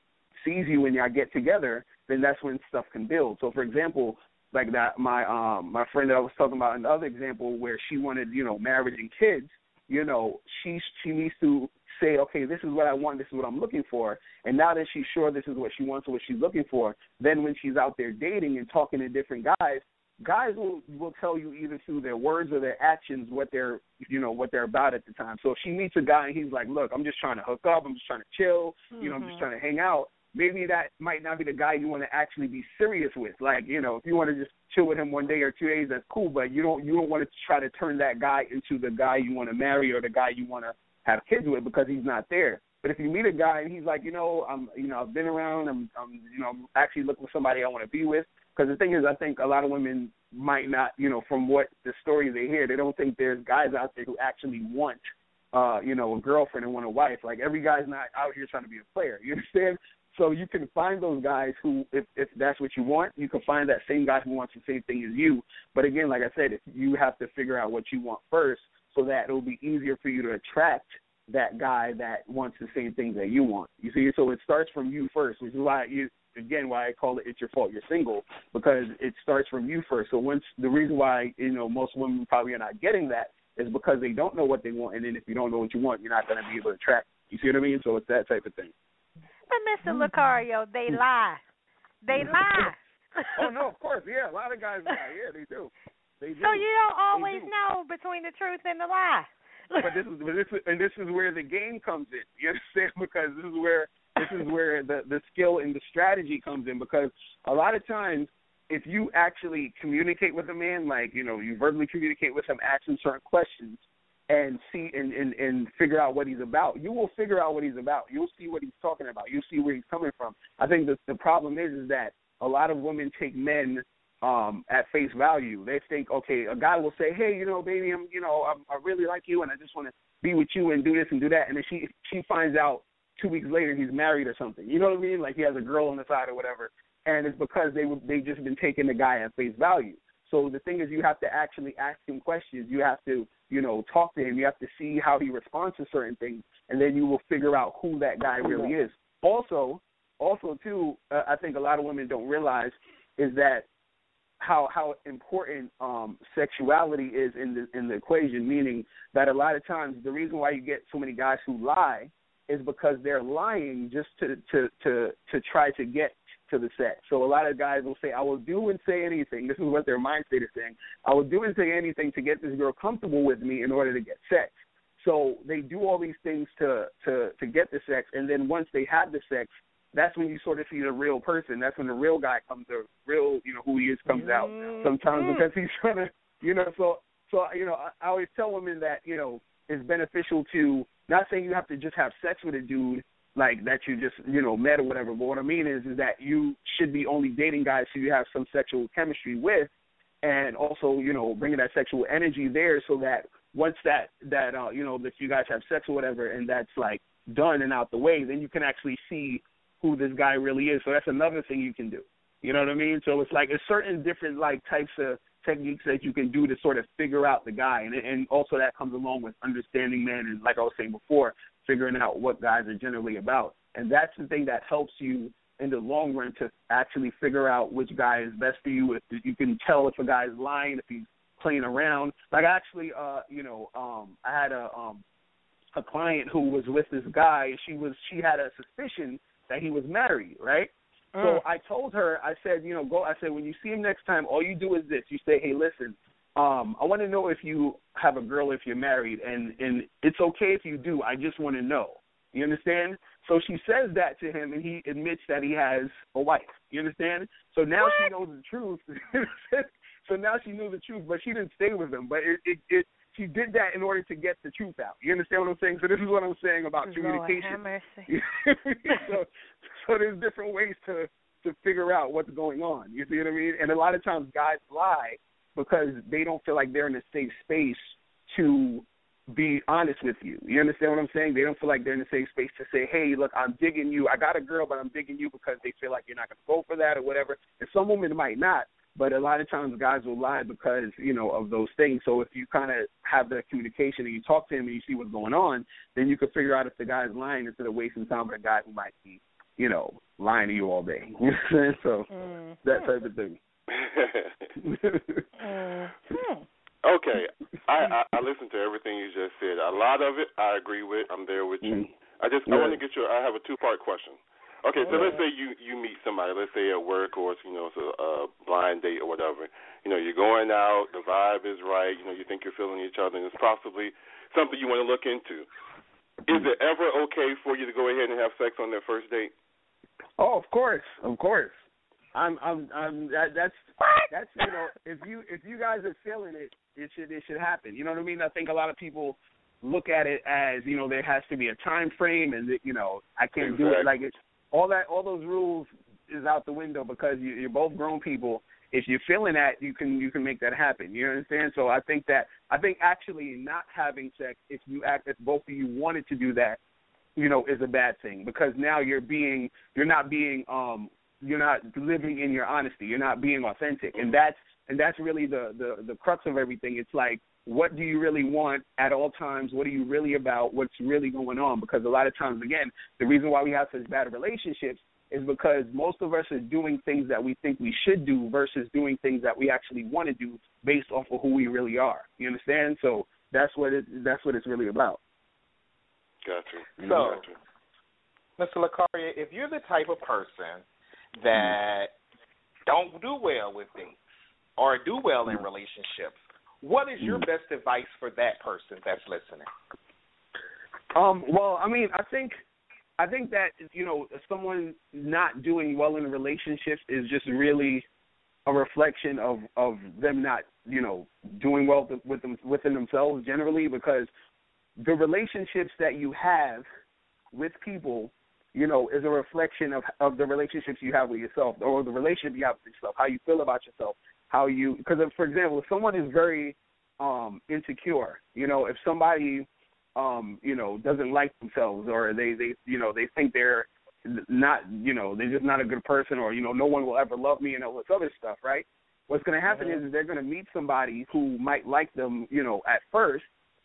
sees you and y'all get together, then that's when stuff can build. So, for example, like that, my um, my friend that I was talking about, another example where she wanted, you know, marriage and kids, you know, she she needs to say, okay, this is what I want, this is what I'm looking for, and now that she's sure this is what she wants or what she's looking for, then when she's out there dating and talking to different guys, guys will, will tell you either through their words or their actions what they're, you know, what they're about at the time. So if she meets a guy and he's like, look, I'm just trying to hook up, I'm just trying to chill, mm-hmm. you know, I'm just trying to hang out, maybe that might not be the guy you want to actually be serious with. Like, you know, if you want to just chill with him one day or two days, that's cool, but you don't you don't want to try to turn that guy into the guy you want to marry or the guy you want to have kids with, because he's not there. But if you meet a guy and he's like, you know, I'm, you know, I've been around, I'm, I'm you know, I'm actually looking for somebody I want to be with. Because the thing is, I think a lot of women might not, you know, from what the story they hear, they don't think there's guys out there who actually want, uh, you know, a girlfriend and want a wife. Like, every guy's not out here trying to be a player. You understand? So you can find those guys who, if, if that's what you want, you can find that same guy who wants the same thing as you. But again, like I said, you have to figure out what you want first so that it'll be easier for you to attract that guy that wants the same thing that you want. You see, so it starts from you first, which is why, you, again, why I call it It's Your Fault You're Single, because it starts from you first. So once the reason why, you know, most women probably are not getting that is because they don't know what they want, and then if you don't know what you want, you're not going to be able to attract. You see what I mean? So it's that type of thing. But, Mister Locario, they lie. They lie. Oh, no, of course. Yeah, a lot of guys lie. Yeah, they do. They do. So you don't always do. know between the truth and the lie. But this is, but this is, and this is where the game comes in. You understand? Because this is where this is where the, the skill and the strategy comes in. Because a lot of times, if you actually communicate with a man, like, you know, you verbally communicate with him, ask him certain questions, and see and, and, and figure out what he's about. You will figure out what he's about. You'll see what he's talking about. You'll see where he's coming from. I think the, the problem is is that a lot of women take men um, at face value. They think, okay, a guy will say, hey, you know, baby, I'm, you know, I'm, I really like you, and I just want to be with you and do this and do that. And then she she finds out two weeks later he's married or something. You know what I mean? Like, he has a girl on the side or whatever. And it's because they they just been taking the guy at face value. So the thing is, you have to actually ask him questions. You have to, you know, talk to him. You have to see how he responds to certain things, and then you will figure out who that guy really is. Also, also too, uh, I think a lot of women don't realize is that how how important um, sexuality is in the in the equation. Meaning that a lot of times the reason why you get so many guys who lie is because they're lying just to to to, to try to get to the sex. So a lot of guys will say, I will do and say anything. This is what their mind state is saying. I will do and say anything to get this girl comfortable with me in order to get sex. So they do all these things to, to, to get the sex, and then once they have the sex, that's when you sort of see the real person. That's when the real guy comes, the real, you know, who he is comes out sometimes mm-hmm. because he's trying to, you know, so, so you know, I, I always tell women that, you know, it's beneficial to, not saying you have to just have sex with a dude, like that you just, you know, met or whatever. But what I mean is is that you should be only dating guys who you have some sexual chemistry with, and also, you know, bringing that sexual energy there so that once that, that uh, you know, that you guys have sex or whatever and that's, like, done and out the way, then you can actually see who this guy really is. So that's another thing you can do. You know what I mean? So it's, like, it's certain different, like, types of techniques that you can do to sort of figure out the guy. And, and also that comes along with understanding men and, like I was saying before, figuring out what guys are generally about. And that's the thing that helps you in the long run to actually figure out which guy is best for you. If you can tell if a guy is lying, if he's playing around. Like, actually, uh, you know, um, I had a um, a client who was with this guy. She was she had a suspicion that he was married, right? Mm. So I told her, I said, you know, go. I said, when you see him next time, all you do is this. You say, hey, listen, Um, I want to know if you have a girl, if you're married, and, and it's okay if you do. I just want to know. You understand? So she says that to him, and he admits that he has a wife. You understand? So now what? She knows the truth. So now she knew the truth, but she didn't stay with him. But it, it, it she did that in order to get the truth out. You understand what I'm saying? So this is what I'm saying about Lord communication. Have mercy. so, so there's different ways to, to figure out what's going on. You see what I mean? And a lot of times guys lie because they don't feel like they're in a safe space to be honest with you. You understand what I'm saying? They don't feel like they're in the safe space to say, hey, look, I'm digging you. I got a girl, but I'm digging you, because they feel like you're not going to go for that or whatever. And some women might not, but a lot of times guys will lie because, you know, of those things. So if you kind of have that communication and you talk to him and you see what's going on, then you can figure out if the guy's lying instead of wasting time with a guy who might be, you know, lying to you all day. So mm. that type of thing. mm. Okay, I, I, I listened to everything you just said. A lot of it I agree with. I'm there with you. I just yeah. I want to get your. I have a two part question. Okay, so yeah. let's say you, you meet somebody. Let's say at work, or you know, it's a, a blind date or whatever. You know, you're going out. The vibe is right. You know, you think you're feeling each other, and it's possibly something you want to look into. Is it ever okay for you to go ahead and have sex on that first date? Oh, of course, of course. I'm, I'm, I'm. That, that's, that's. You know, if you if you guys are feeling it, it should it should happen. You know what I mean? I think a lot of people look at it as, you know, there has to be a time frame, and you know, I can't exactly. do it like it's all that. All those rules is out the window, because you, you're both grown people. If you're feeling that, you can you can make that happen. You understand? So I think that I think actually not having sex, if you act if both of you wanted to do that, you know, is a bad thing, because now you're being you're not being um you're not living in your honesty. You're not being authentic, and that's. And that's really the, the, the crux of everything. It's like, what do you really want at all times? What are you really about? What's really going on? Because a lot of times, again, the reason why we have such bad relationships is because most of us are doing things that we think we should do versus doing things that we actually want to do based off of who we really are. You understand? So that's what it, that's what it's really about. Gotcha. So, gotcha. Mister Locario, if you're the type of person that don't do well with things, or do well in relationships, what is your best advice for that person that's listening? Um, well, I mean, I think I think that, you know, someone not doing well in relationships is just really a reflection of, of them not, you know, doing well with them, within themselves generally, because the relationships that you have with people, you know, is a reflection of, of the relationships you have with yourself, or the relationship you have with yourself, how you feel about yourself. How you, because for example, if someone is very um, insecure, you know, if somebody, um, you know, doesn't like themselves, or they, they, you know, they think they're not, you know, they're just not a good person, or, you know, no one will ever love me and all this other stuff, right? What's going to happen mm-hmm. is they're going to meet somebody who might like them, you know, at first,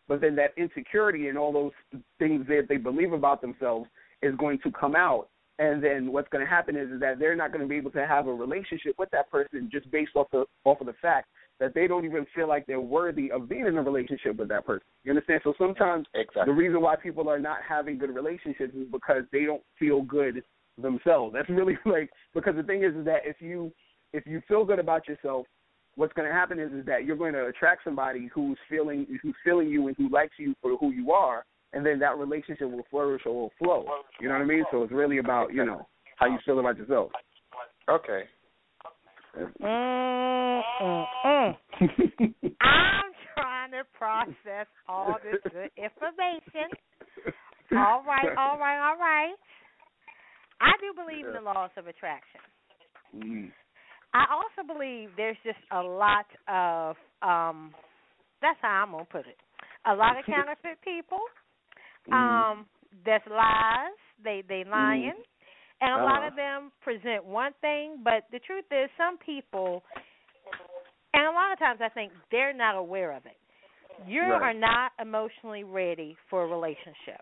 but then that insecurity and all those things that they believe about themselves is going to come out. And then what's going to happen is, is that they're not going to be able to have a relationship with that person just based off the off of the fact that they don't even feel like they're worthy of being in a relationship with that person. You understand? So sometimes exactly. the reason why people are not having good relationships is because they don't feel good themselves. That's really like, because the thing is, is that if you if you feel good about yourself, what's going to happen is, is that you're going to attract somebody who's feeling who's feeling you and who likes you for who you are. And then that relationship will flourish or will flow. You know what I mean? So it's really about, you know, how you feel about yourself. Okay. Mm, mm, mm. I'm trying to process all this good information. All right, all right, all right. I do believe in the laws of attraction. Mm. I also believe there's just a lot of, um, that's how I'm going to put it, a lot of counterfeit people. Um, there's lies, they they lying, mm. and a uh. lot of them present one thing, but the truth is some people, and a lot of times I think they're not aware of it. You right. are not emotionally ready for a relationship.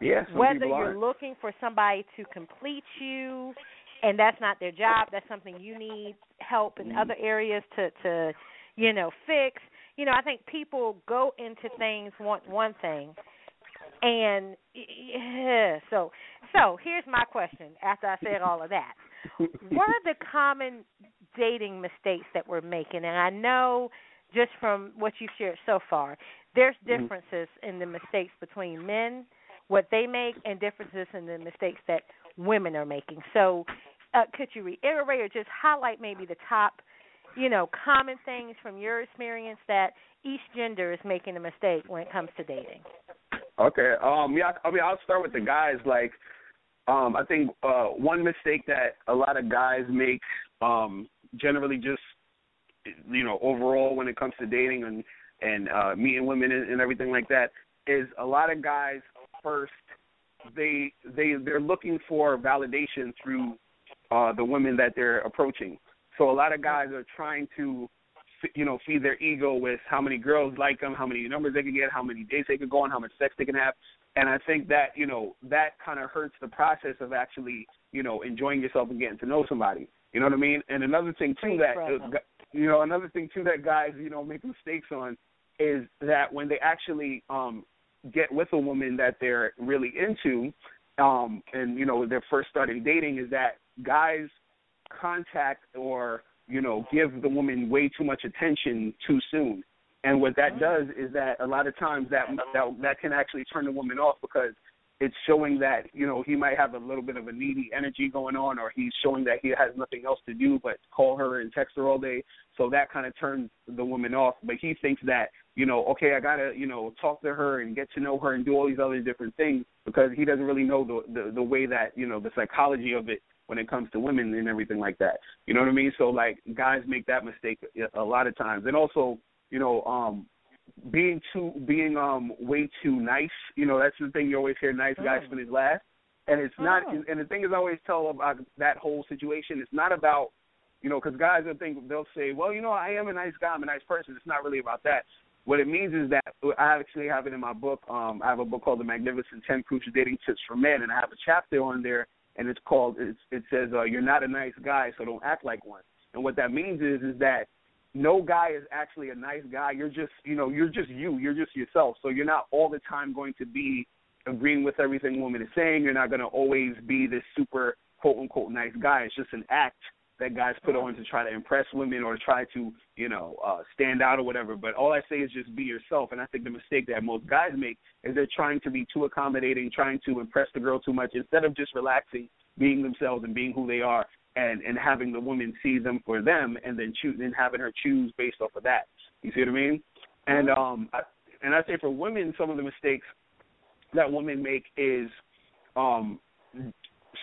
Yes, yeah, whether you're are. looking for somebody to complete you, and that's not their job, that's something you need help in mm. other areas to, to, you know, fix. You know, I think people go into things, want one thing, and yeah, so so here's my question after I said all of that. What are the common dating mistakes that we're making? And I know just from what you've shared so far, there's differences in the mistakes between men, what they make, and differences in the mistakes that women are making. So uh, could you reiterate or just highlight maybe the top, you know, common things from your experience that each gender is making a mistake when it comes to dating? Okay. Um, yeah, I mean, I'll start with the guys. Like, um, I think uh, one mistake that a lot of guys make um, generally just, you know, overall when it comes to dating and, and uh, meeting women and, and everything like that, is a lot of guys first, they, they, they're looking for validation through uh, the women that they're approaching. So a lot of guys are trying to, you know, feed their ego with how many girls like them, how many numbers they can get, how many dates they can go on, how much sex they can have. And I think that, you know, that kind of hurts the process of actually, you know, enjoying yourself and getting to know somebody. You know what I mean? And another thing, too, that, you know, another thing, too, that guys, you know, make mistakes on is that when they actually um, get with a woman that they're really into um, and, you know, they're first starting dating, is that guys contact or, you know, give the woman way too much attention too soon. And what that does is that a lot of times that, that that can actually turn the woman off, because it's showing that, you know, he might have a little bit of a needy energy going on, or he's showing that he has nothing else to do but call her and text her all day. So that kind of turns the woman off. But he thinks that, you know, okay, I got to, you know, talk to her and get to know her and do all these other different things, because he doesn't really know the the, the way that, you know, the psychology of it when it comes to women and everything like that. You know what I mean? So, like, guys make that mistake a lot of times. And also, you know, um, being too, being um, way too nice. You know, that's the thing you always hear: nice guys mm. finish last. And it's not. Oh. And the thing is, I always tell about that whole situation. It's not about, you know, because guys will think, they'll say, well, you know, I am a nice guy, I'm a nice person. It's not really about that. What it means is that I actually have it in my book. Um, I have a book called The Magnificent Ten Crucial Dating Tips for Men, and I have a chapter on there, and it's called. It's, it says uh, you're not a nice guy, so don't act like one. And what that means is, is that no guy is actually a nice guy. You're just, you know, you're just you. You're just yourself. So you're not all the time going to be agreeing with everything a woman is saying. You're not going to always be this super, quote, unquote, nice guy. It's just an act that guys put on to try to impress women or try to, you know, uh, stand out or whatever. But all I say is just be yourself. And I think the mistake that most guys make is they're trying to be too accommodating, trying to impress the girl too much, instead of just relaxing, being themselves and being who they are. And, and having the woman see them for them, and then choose, and having her choose based off of that. You see what I mean? And um, I, and I say for women, some of the mistakes that women make is um,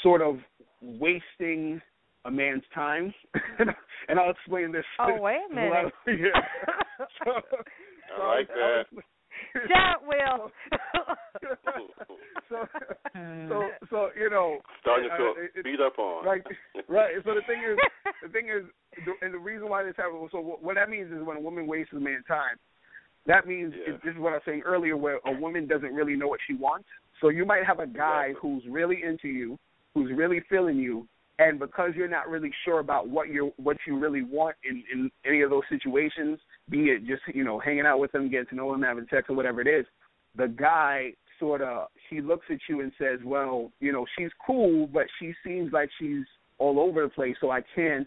sort of wasting a man's time. And I'll explain this. Oh, wait a minute. Of, yeah. so, I like so, that. I'll, that will. so, so, so you know. Starting to feel uh, beat up on. Right, right. So the thing is, the thing is, the, and the reason why this happens. So what that means is when a woman wastes a man's time, that means yeah. it, this is what I was saying earlier, where a woman doesn't really know what she wants. So you might have a guy exactly. who's really into you, who's really feeling you, and because you're not really sure about what you what you really want in, in any of those situations, be it just, you know, hanging out with them, getting to know them, having sex or whatever it is, the guy sort of, he looks at you and says, well, you know, she's cool, but she seems like she's all over the place, so I can't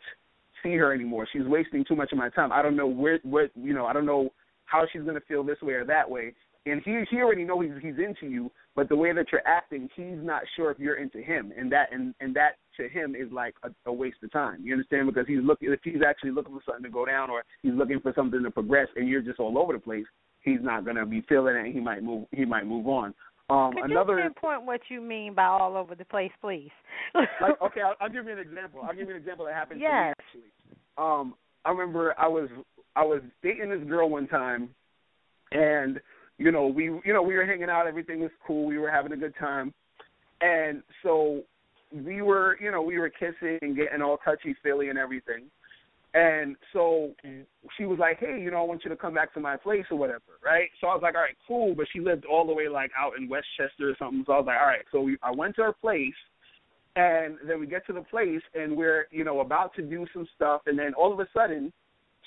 see her anymore. She's wasting too much of my time. I don't know where, where you know, I don't know how she's going to feel this way or that way. And he he already knows he's, he's into you, but the way that you're acting, he's not sure if you're into him. And that and, and that to him is like a, a waste of time. You understand? Because he's looking, if he's actually looking for something to go down, or he's looking for something to progress, and you're just all over the place, he's not going to be feeling it. He might move. He might move on. Um, Could another, you pinpoint what you mean by all over the place, please? Like, okay, I'll, I'll give you an example. I'll give you an example that happened yes. to me actually. Um, I remember I was I was dating this girl one time, and You know, we you know, we were hanging out, everything was cool, we were having a good time. And so we were, you know, we were kissing and getting all touchy-feely and everything. And so she was like, hey, you know, I want you to come back to my place or whatever, right? So I was like, all right, cool, but she lived all the way, like, out in Westchester or something. So I was like, all right, so we, I went to her place, and then we get to the place, and we're, you know, about to do some stuff, and then all of a sudden,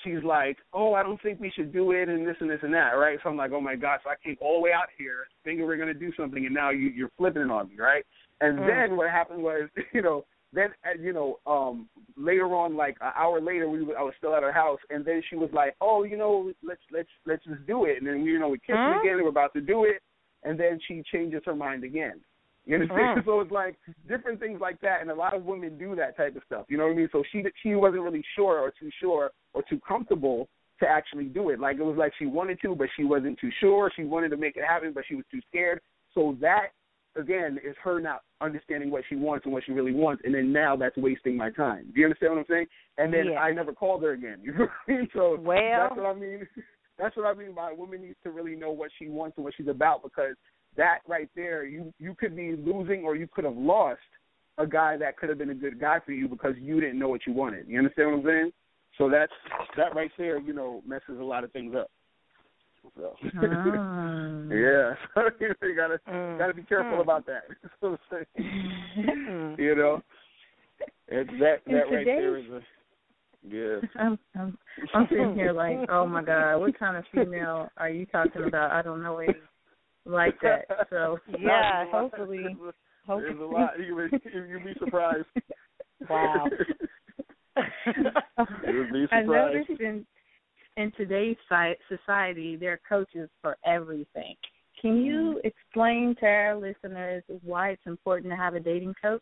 she's like, oh, I don't think we should do it, and this and this and that, right? So I'm like, oh, my gosh, so I came all the way out here thinking we were going to do something, and now you, you're flipping it on me, right? And mm. then what happened was, you know, then, you know, um, later on, like an hour later, we I was still at her house, and then she was like, oh, you know, let's let's let's just do it. And then, you know, we kissed mm. again, and we're about to do it, and then she changes her mind again. You understand? Mm. So it's like different things like that, and a lot of women do that type of stuff. You know what I mean? So she she wasn't really sure or too sure or too comfortable to actually do it. Like, it was like she wanted to, but she wasn't too sure. She wanted to make it happen, but she was too scared. So that, again, is her not understanding what she wants and what she really wants, and then now that's wasting my time. Do you understand what I'm saying? And then yeah. I never called her again. You know what I mean? So well, that's what I mean. That's what I mean by a woman needs to really know what she wants and what she's about, because that right there, you, you could be losing, or you could have lost a guy that could have been a good guy for you because you didn't know what you wanted. You understand what I'm saying? So that's, that right there, you know, messes a lot of things up. So. Um, yeah, so you gotta mm, gotta be careful mm. about that. So, you know, and that and that today, right there is a yeah. I'm I'm, I'm sitting here like, oh my God, what kind of female are you talking about? I don't know any like that. So yeah, hopefully, hopefully. There's a lot. You you'd be surprised. Wow. You'd be surprised. I noticed in, in today's society, there are coaches for everything. Can you explain to our listeners why it's important to have a dating coach?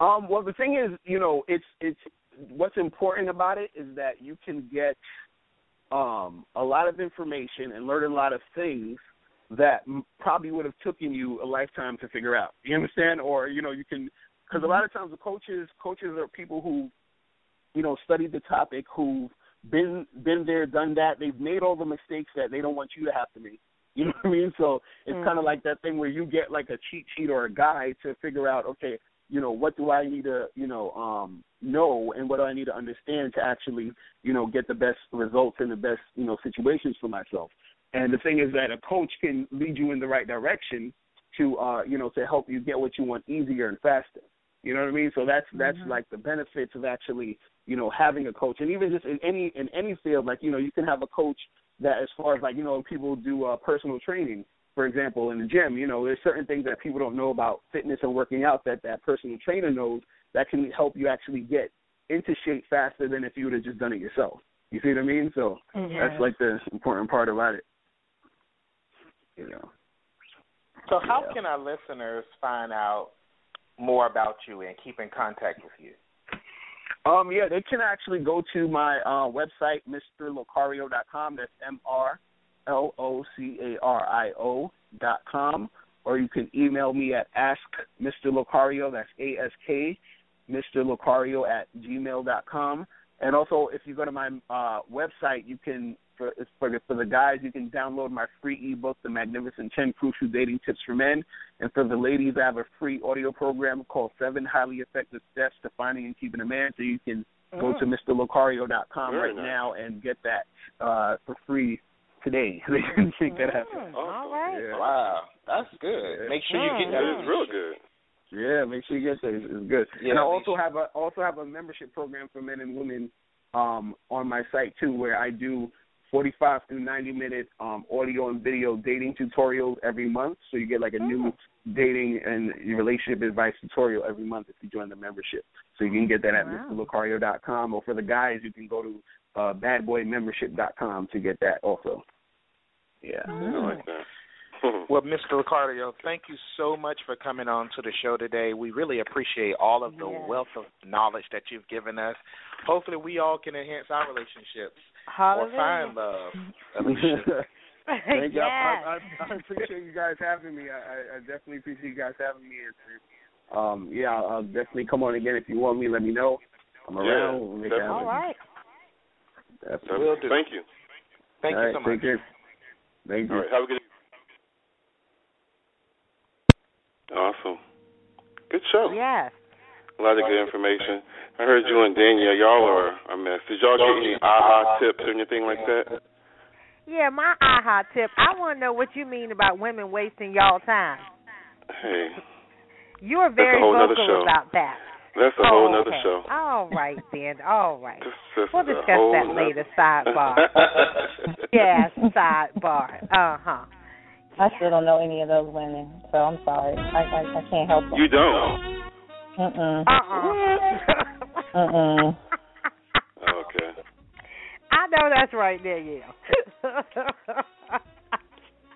Um, well, the thing is, you know, it's it's what's important about it is that you can get um, a lot of information and learn a lot of things that probably would have taken you a lifetime to figure out. You understand? Or, you know, you can – because a lot of times the coaches, coaches are people who, you know, studied the topic, who – Been been there, done that. They've made all the mistakes that they don't want you to have to make. You know what I mean? So it's mm. kind of like that thing where you get like a cheat sheet or a guide to figure out, okay, you know, what do I need to, you know, um, know, and what do I need to understand to actually, you know, get the best results and the best, you know, situations for myself. And the thing is that a coach can lead you in the right direction to, uh, you know, to help you get what you want easier and faster. You know what I mean? So that's that's mm-hmm. like the benefits of actually, you know, having a coach. And even just in any in any field, like, you know, you can have a coach that, as far as like, you know, people do uh, personal training, for example, in the gym. You know, there's certain things that people don't know about fitness and working out that that personal trainer knows that can help you actually get into shape faster than if you would have just done it yourself. You see what I mean? So mm-hmm. that's like the important part about it. You know. So how yeah. can our listeners find out more about you and keep in contact with you? Um, yeah, they can actually go to my uh, website, mister locario dot com. That's M R L O C A R I O dot com. Or you can email me at ask mister locario, that's A S K, mister locario at gmail dot com. And also, if you go to my uh, website, you can, for, for, the, for the guys, you can download my free ebook, The Magnificent ten Crucial Dating Tips for Men. And for the ladies, I have a free audio program called Seven Highly Effective Steps to Finding and Keeping a Man. So you can go mm. to mister locario dot com Very right nice. Now and get that uh, for free today. They can make that happen. Oh, all right. Yeah. Wow. That's good. Make sure yeah. you get that. That is real good. Yeah, make sure you get that. It's, it's good. Yeah, and I also have a also have a membership program for men and women um, on my site too, where I do forty-five through ninety minute um, audio and video dating tutorials every month. So you get like a new dating and relationship advice tutorial every month if you join the membership. So you can get that at wow. mister locario dot com, or for the guys, you can go to uh, bad boy membership dot com to get that also. Yeah, wow. I like that. Well, Mister Locario, thank you so much for coming on to the show today. We really appreciate all of the yes. wealth of knowledge that you've given us. Hopefully we all can enhance our relationships Hallelujah. Or find love. Thank you. Yes. I, I, I appreciate you guys having me. I, I definitely appreciate you guys having me. Um, yeah, I'll, I'll definitely come on again. If you want me, let me know. I'm around. Yeah, all right. Definitely. Will do. Thank you. Thank all you right, so much. Care. Thank you. All right, have a good day. Awesome. Good show. Yes. A lot of good information. I heard you and Danielle, y'all are a mess. Did y'all get any aha tips or anything like that? Yeah, my aha tip, I want to know what you mean about women wasting y'all time. Hey. You are very vocal about that. That's a whole nother okay. show. All right, then. All right. This, this we'll discuss that nother. later. Sidebar. Yes, sidebar. Uh-huh. I still don't know any of those women, so I'm sorry. I I, I can't help them. You don't? Mm-mm. Uh-uh. Mm-mm. Okay. I know that's right there, yeah.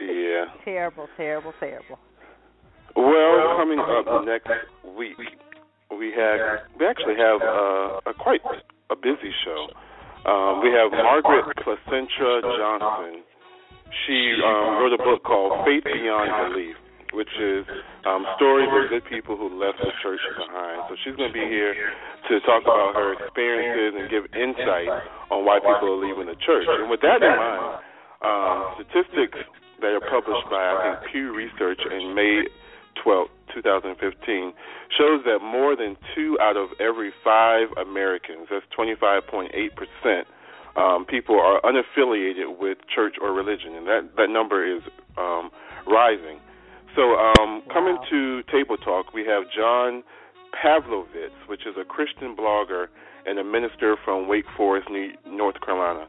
Yeah. Terrible, terrible, terrible. Well, coming up next week, we have we actually have a, a quite a busy show. Um, we have Margaret Placentra Johnson. She um, wrote a book called Faith Beyond Belief, which is um, stories of good people who left the church behind. So she's going to be here to talk about her experiences and give insight on why people are leaving the church. And with that in mind, um, statistics that are published by, I think, Pew Research in May twelfth, twenty fifteen, shows that more than two out of every five Americans, that's twenty-five point eight percent, um, people are unaffiliated with church or religion, and that, that number is um, rising. So um, wow. Coming to Table Talk, we have John Pavlovitz, which is a Christian blogger and a minister from Wake Forest, New, North Carolina.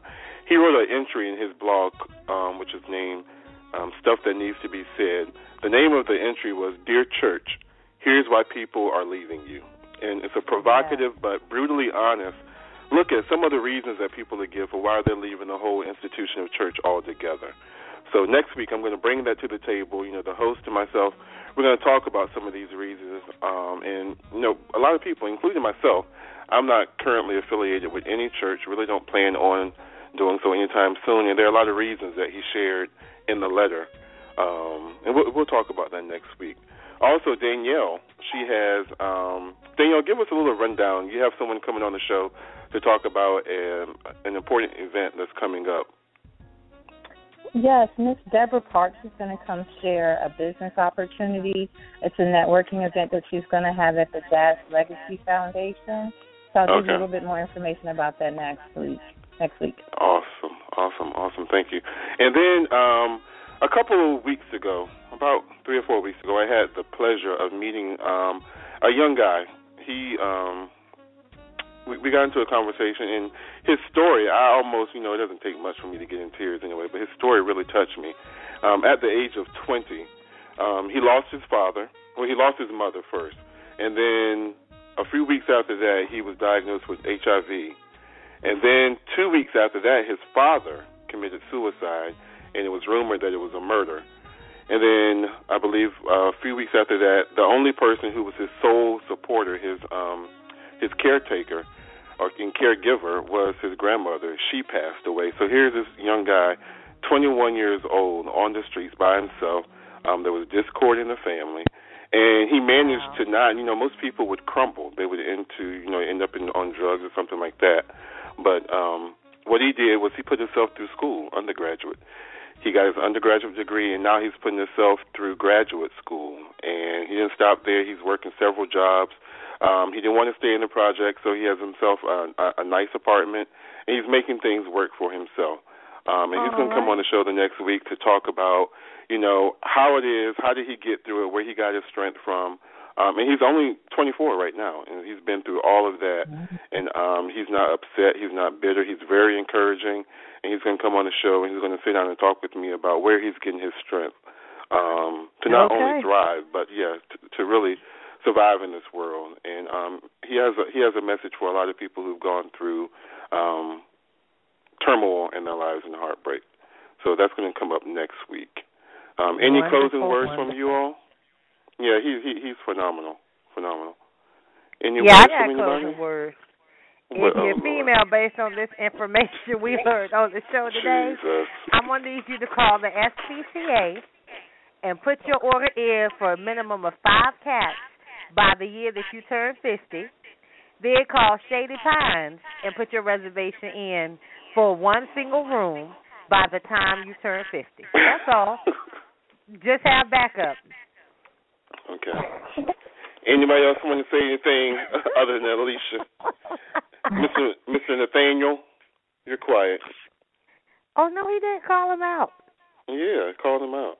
He wrote an entry in his blog, um, which is named um, Stuff That Needs To Be Said. The name of the entry was, Dear Church, Here's Why People Are Leaving You. And it's a provocative but brutally honest look at some of the reasons that people are giving for why they're leaving the whole institution of church altogether. So next week I'm going to bring that to the table, you know, the host and myself. We're going to talk about some of these reasons. Um, and, you know, a lot of people, including myself, I'm not currently affiliated with any church, really don't plan on doing so anytime soon. And there are a lot of reasons that he shared in the letter. Um, and we'll, we'll talk about that next week. Also, Danielle, she has, um, Danielle, give us a little rundown. You have someone coming on the show to talk about um, an important event that's coming up. Yes, Miss Deborah Parks is going to come share a business opportunity. It's a networking event that she's going to have at the Jazz Legacy Foundation. So I'll okay. give you a little bit more information about that next week. Next week. Awesome, awesome, awesome. Thank you. And then um, a couple of weeks ago, about three or four weeks ago, I had the pleasure of meeting um, a young guy. He, um, we, we got into a conversation, and his story, I almost, you know, it doesn't take much for me to get in tears anyway, but his story really touched me. Um, at the age of twenty, um, he lost his father, well, he lost his mother first, and then a few weeks after that, he was diagnosed with H I V, and then two weeks after that, his father committed suicide, and it was rumored that it was a murder. And then I believe uh, a few weeks after that, the only person who was his sole supporter, his um, his caretaker or caregiver, was his grandmother. She passed away. So here's this young guy, twenty-one years old, on the streets by himself. Um, there was discord in the family. And he managed wow. to not, you know, most people would crumble. They would into, you know, end up in, on drugs or something like that. But um, what he did was he put himself through school, undergraduate. He got his undergraduate degree, and now he's putting himself through graduate school. And he didn't stop there. He's working several jobs. Um, he didn't want to stay in the project, so he has himself a, a, a nice apartment, and he's making things work for himself. Um, and All he's going right. to come on the show the next week to talk about, you know, how it is, how did he get through it, where he got his strength from. Um, and he's only twenty-four right now, and he's been through all of that. And um, he's not upset. He's not bitter. He's very encouraging. And he's going to come on the show, and he's going to sit down and talk with me about where he's getting his strength um, to not okay. only thrive, but, yeah, to, to really survive in this world. And um, he has a, he has a message for a lot of people who've gone through um, turmoil in their lives and heartbreak. So that's going to come up next week. Um, any wonderful, closing words wonderful. from you all? Yeah, he, he he's phenomenal, phenomenal. Any yeah, words I got closing words. If well, you're female, based on this information we heard on the show today, Jesus. I'm going to need you to call the S P C A and put your order in for a minimum of five cats by the year that you turn fifty. Then call Shady Pines and put your reservation in for one single room by the time you turn fifty. That's all. Just have backup. Okay. Anybody else want to say anything other than Alicia? Mister Mister Nathaniel, you're quiet. Oh, no, he didn't call him out. Yeah, I called him out.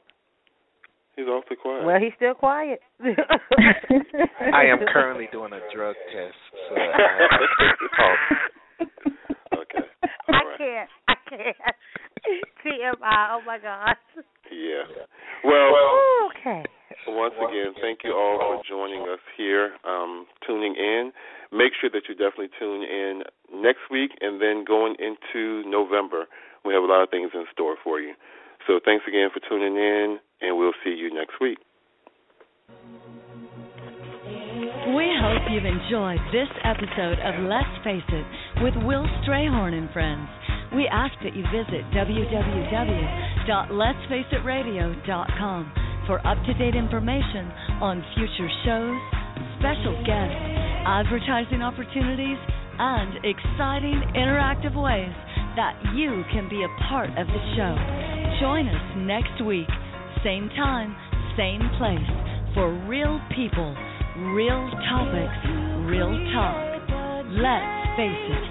He's awfully quiet. Well, he's still quiet. I am currently doing a drug test. So I okay. All I right. can't. I can't. T M I, oh, my gosh. Yeah. Well, Ooh, okay. Once again, thank you all for joining us here, um, tuning in. Make sure that you definitely tune in next week and then going into November. We have a lot of things in store for you. So thanks again for tuning in, and we'll see you next week. We hope you've enjoyed this episode of Let's Face It with Will Strayhorn and Friends. We ask that you visit w w w dot lets face it radio dot com for up-to-date information on future shows, special guests, advertising opportunities, and exciting interactive ways that you can be a part of the show. Join us next week, same time, same place, for real people, real topics, real talk. Let's face it.